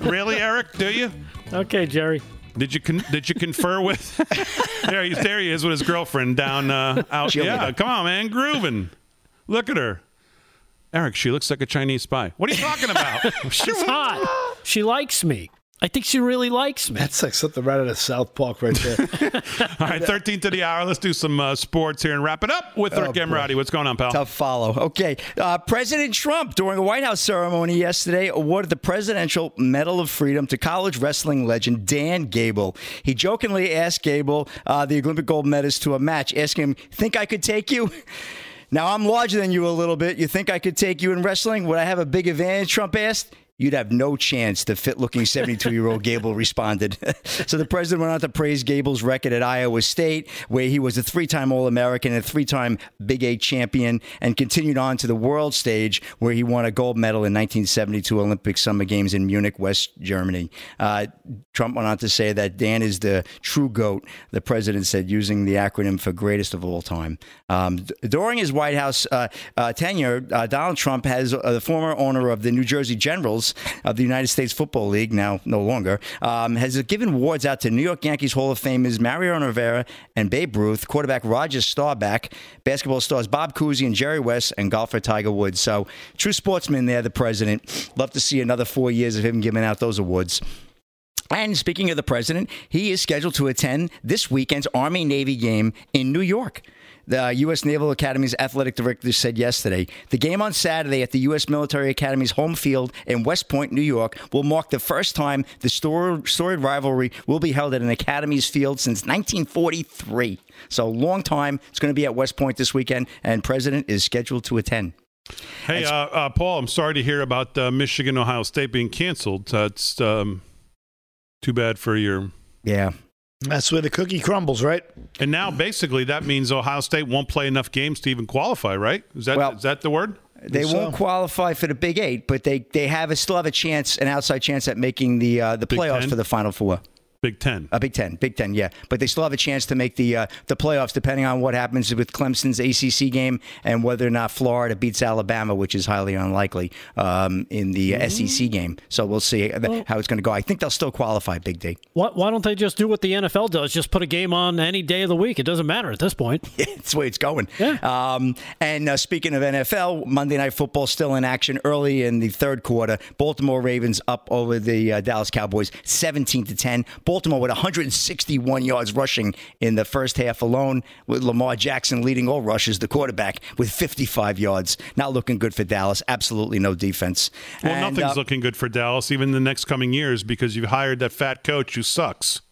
Really, Eric? Do you? Okay, Jerry. Did you confer with? There he is with his girlfriend down out. Yeah, come on, man, grooving. Look at her, Eric. She looks like a Chinese spy. What are you talking about? She's hot. She likes me. I think she really likes me. That's like something right out of South Park right there. All right, 13 to the hour. Let's do some sports here and wrap it up with Rick Amorati. What's going on, pal? Tough follow. Okay. President Trump, during a White House ceremony yesterday, awarded the Presidential Medal of Freedom to college wrestling legend Dan Gable. He jokingly asked Gable, the Olympic gold medalist, to a match, asking him, "Think I could take you? Now, I'm larger than you a little bit. You think I could take you in wrestling? Would I have a big advantage?" Trump asked. "You'd have no chance," the fit-looking 72-year-old Gable responded. So the president went on to praise Gable's record at Iowa State, where he was a three-time All-American and a three-time Big Eight champion, and continued on to the world stage, where he won a gold medal in 1972 Olympic Summer Games in Munich, West Germany. Trump went on to say that Dan is the true GOAT, the president said, using the acronym for greatest of all time. During his White House tenure, Donald Trump, as the former owner of the New Jersey Generals, of the United States Football League, now no longer, has given awards out to New York Yankees Hall of Famers Mariano Rivera and Babe Ruth, quarterback Roger Staubach, basketball stars Bob Cousy and Jerry West, and golfer Tiger Woods. So, true sportsman there, the president. Love to see another 4 years of him giving out those awards. And speaking of the president, he is scheduled to attend this weekend's Army-Navy game in New York. The U.S. Naval Academy's athletic director said yesterday, the game on Saturday at the U.S. Military Academy's home field in West Point, New York, will mark the first time the storied rivalry will be held at an academy's field since 1943. So long time. It's going to be at West Point this weekend, and President is scheduled to attend. Hey, Paul, I'm sorry to hear about Michigan, Ohio State being canceled. It's too bad for your... Yeah. That's where the cookie crumbles, right? And now, basically, that means Ohio State won't play enough games to even qualify, right? Is that the word? They won't qualify for the Big Eight, but they still have a chance, an outside chance at making the playoffs for the Final Four. Big Ten, yeah. But they still have a chance to make the playoffs, depending on what happens with Clemson's ACC game and whether or not Florida beats Alabama, which is highly unlikely in the SEC game. So we'll see how it's going to go. I think they'll still qualify, Big D. Why don't they just do what the NFL does? Just put a game on any day of the week. It doesn't matter at this point. That's the way it's going. Yeah. And speaking of NFL, Monday Night Football still in action early in the third quarter. Baltimore Ravens up over the Dallas Cowboys 17-10. Baltimore with 161 yards rushing in the first half alone, with Lamar Jackson leading all rushes, the quarterback, with 55 yards. Not looking good for Dallas. Absolutely no defense. Well, and nothing's looking good for Dallas, even in the next coming years, because you've hired that fat coach who sucks.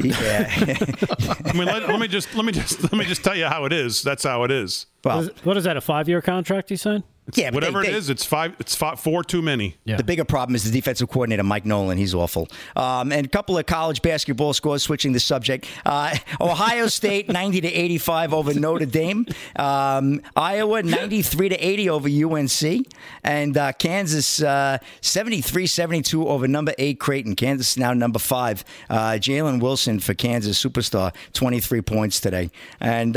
Yeah. I mean, let me just tell you how it is. That's how it is. Well, what is that? A 5-year contract he signed? Yeah, whatever it is, it's four too many. Yeah. The bigger problem is the defensive coordinator, Mike Nolan. He's awful. And a couple of college basketball scores, switching the subject. Ohio State 90-85 over Notre Dame. Iowa 93-80 over UNC. And Kansas 73-72 over number 8 Creighton. Kansas now number 5. Jalen Wilson for Kansas, superstar, 23 points today. And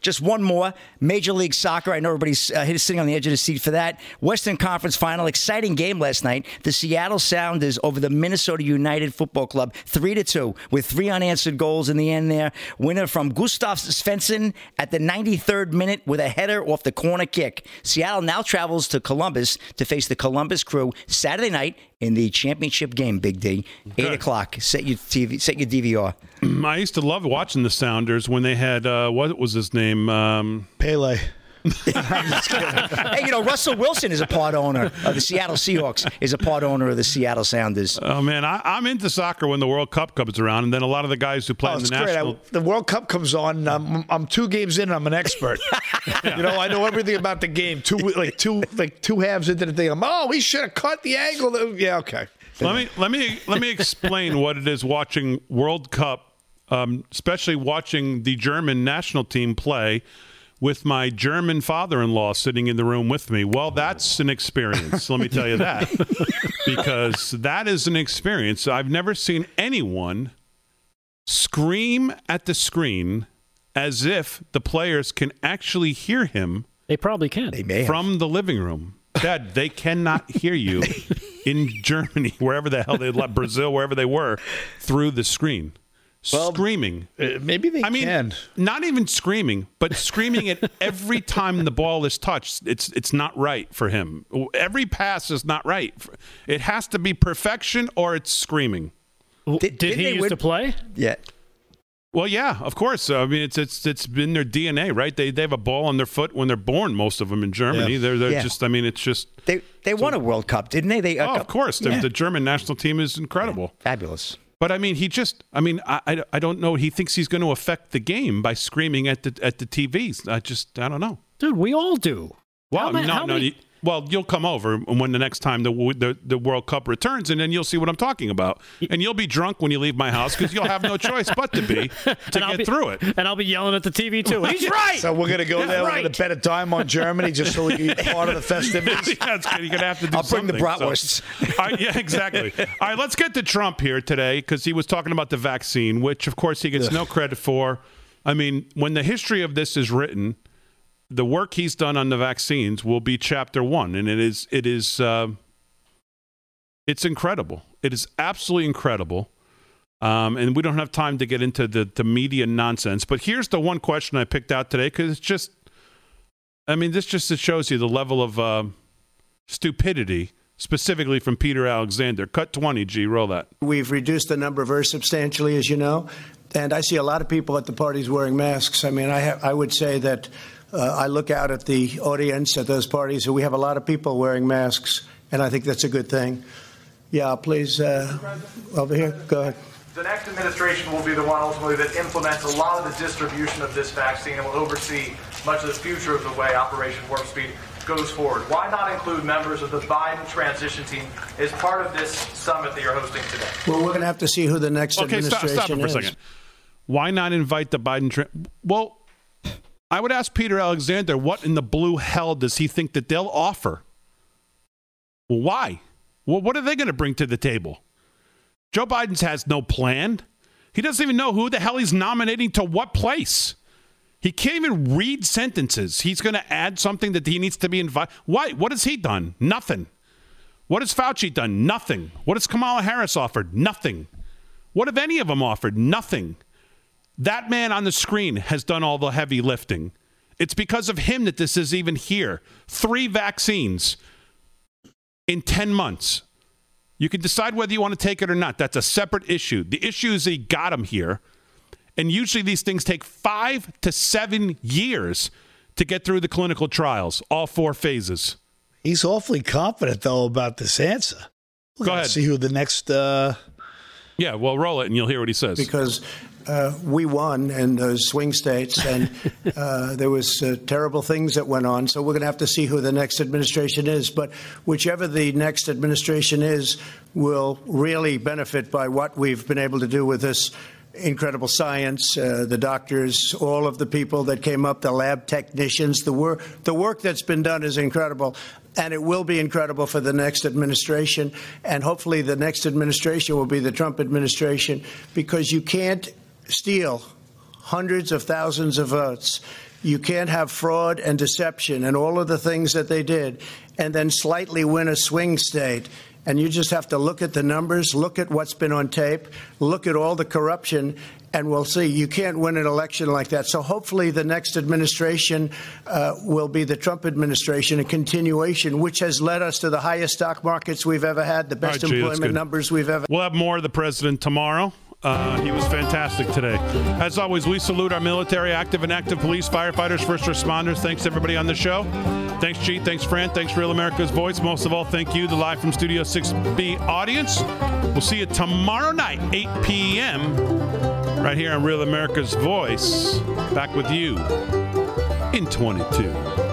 just one more. Major League Soccer. I know everybody's sitting on the edge of the seat for that. Western Conference Final. Exciting game last night. The Seattle Sounders over the Minnesota United Football Club, 3-2, with 3 unanswered goals in the end there. Winner from Gustav Svensson at the 93rd minute with a header off the corner kick. Seattle now travels to Columbus to face the Columbus Crew Saturday night in the championship game, Big D. 8 o'clock. Set your DVR. I used to love watching the Sounders when they had, what was his name? Pele. Hey, you know, Russell Wilson is a part owner of the Seattle Seahawks, is a part owner of the Seattle Sounders. Oh, man, I'm into soccer when the World Cup comes around, and then a lot of the guys who play in the national. The World Cup comes on, I'm 2 games in, and I'm an expert. Yeah. You know, I know everything about the game. Two halves into the thing. We should have caught the angle. Yeah, okay. Let me explain what it is watching World Cup, especially watching the German national team play, with my German father-in-law sitting in the room with me. Well, that's an experience, let me tell you that, because that is an experience. I've never seen anyone scream at the screen as if the players can actually hear him. They probably can. They may from the living room. Dad, they cannot hear you in Germany, wherever the hell they left, Brazil, wherever they were, through the screen. Well, screaming. Maybe they can. I mean, can. Not even screaming, but screaming at every time the ball is touched. It's not right for him. Every pass is not right. It has to be perfection or it's screaming. Did he used to play? Yeah. Well, yeah, of course. I mean, it's in their DNA, right? They have a ball on their foot when they're born. Most of them in Germany, yeah. they're just. I mean, it's just they won a World Cup, didn't they? Of course. Yeah. The German national team is incredible, yeah, fabulous. But I mean, I don't know. He thinks he's going to affect the game by screaming at the TVs. I don't know. Dude, we all do. Well, no. Well, you'll come over when the next time the World Cup returns, and then you'll see what I'm talking about. And you'll be drunk when you leave my house because you'll have no choice but to be through it. And I'll be yelling at the TV too. He's right. So we're gonna go there with a better time on Germany just so we can be part of the festivities. Yeah, you're gonna have to do something. I'll bring the bratwursts. So. All right, yeah, exactly. All right, let's get to Trump here today because he was talking about the vaccine, which of course he gets no credit for. I mean, when the history of this is written, the work he's done on the vaccines will be chapter 1, and it's incredible. It is absolutely incredible, and we don't have time to get into the media nonsense. But here's the one question I picked out today because it shows you the level of stupidity, specifically from Peter Alexander. Cut 20, G, roll that. We've reduced the number of births substantially, as you know, and I see a lot of people at the parties wearing masks. I mean, I would say that. I look out at the audience at those parties, and we have a lot of people wearing masks, and I think that's a good thing. Yeah, please, over here. Go ahead. The next administration will be the one ultimately that implements a lot of the distribution of this vaccine and will oversee much of the future of the way Operation Warp Speed goes forward. Why not include members of the Biden transition team as part of this summit that you're hosting today? Well, we're going to have to see who the next administration is. Okay, stop it for a second. Why not invite the Biden Well, I would ask Peter Alexander, what in the blue hell does he think that they'll offer? Well, why? Well, what are they going to bring to the table? Joe Biden has no plan. He doesn't even know who the hell he's nominating to what place. He can't even read sentences. He's going to add something that he needs to be invited. Why? What has he done? Nothing. What has Fauci done? Nothing. What has Kamala Harris offered? Nothing. What have any of them offered? Nothing. That man on the screen has done all the heavy lifting. It's because of him that this is even here. 3 vaccines in 10 months. You can decide whether you want to take it or not. That's a separate issue. The issue is he got him here. And usually these things take 5 to 7 years to get through the clinical trials, all four phases. He's awfully confident, though, about this answer. Go ahead. See who the next... Yeah, well, roll it, and you'll hear what he says. Because we won in those swing states, and there was terrible things that went on. So we're going to have to see who the next administration is. But whichever the next administration is will really benefit by what we've been able to do with this incredible science, the doctors, all of the people that came up, the lab technicians. The work that's been done is incredible, and it will be incredible for the next administration. And hopefully the next administration will be the Trump administration, because you can't steal hundreds of thousands of votes. You can't have fraud and deception and all of the things that they did and then slightly win a swing state. And you just have to look at the numbers, look at what's been on tape, look at all the corruption, and we'll see. You can't win an election like that. So hopefully the next administration will be the Trump administration, a continuation, which has led us to the highest stock markets we've ever had, the best employment numbers we've ever had. We'll have more of the president tomorrow. He was fantastic today. As always, we salute our military, active and active police, firefighters, first responders. Thanks to everybody on the show. Thanks, G. Thanks, Fran. Thanks, Real America's Voice. Most of all, thank you, the live from Studio 6B audience. We'll see you tomorrow night, 8 p.m., right here on Real America's Voice. Back with you in 22.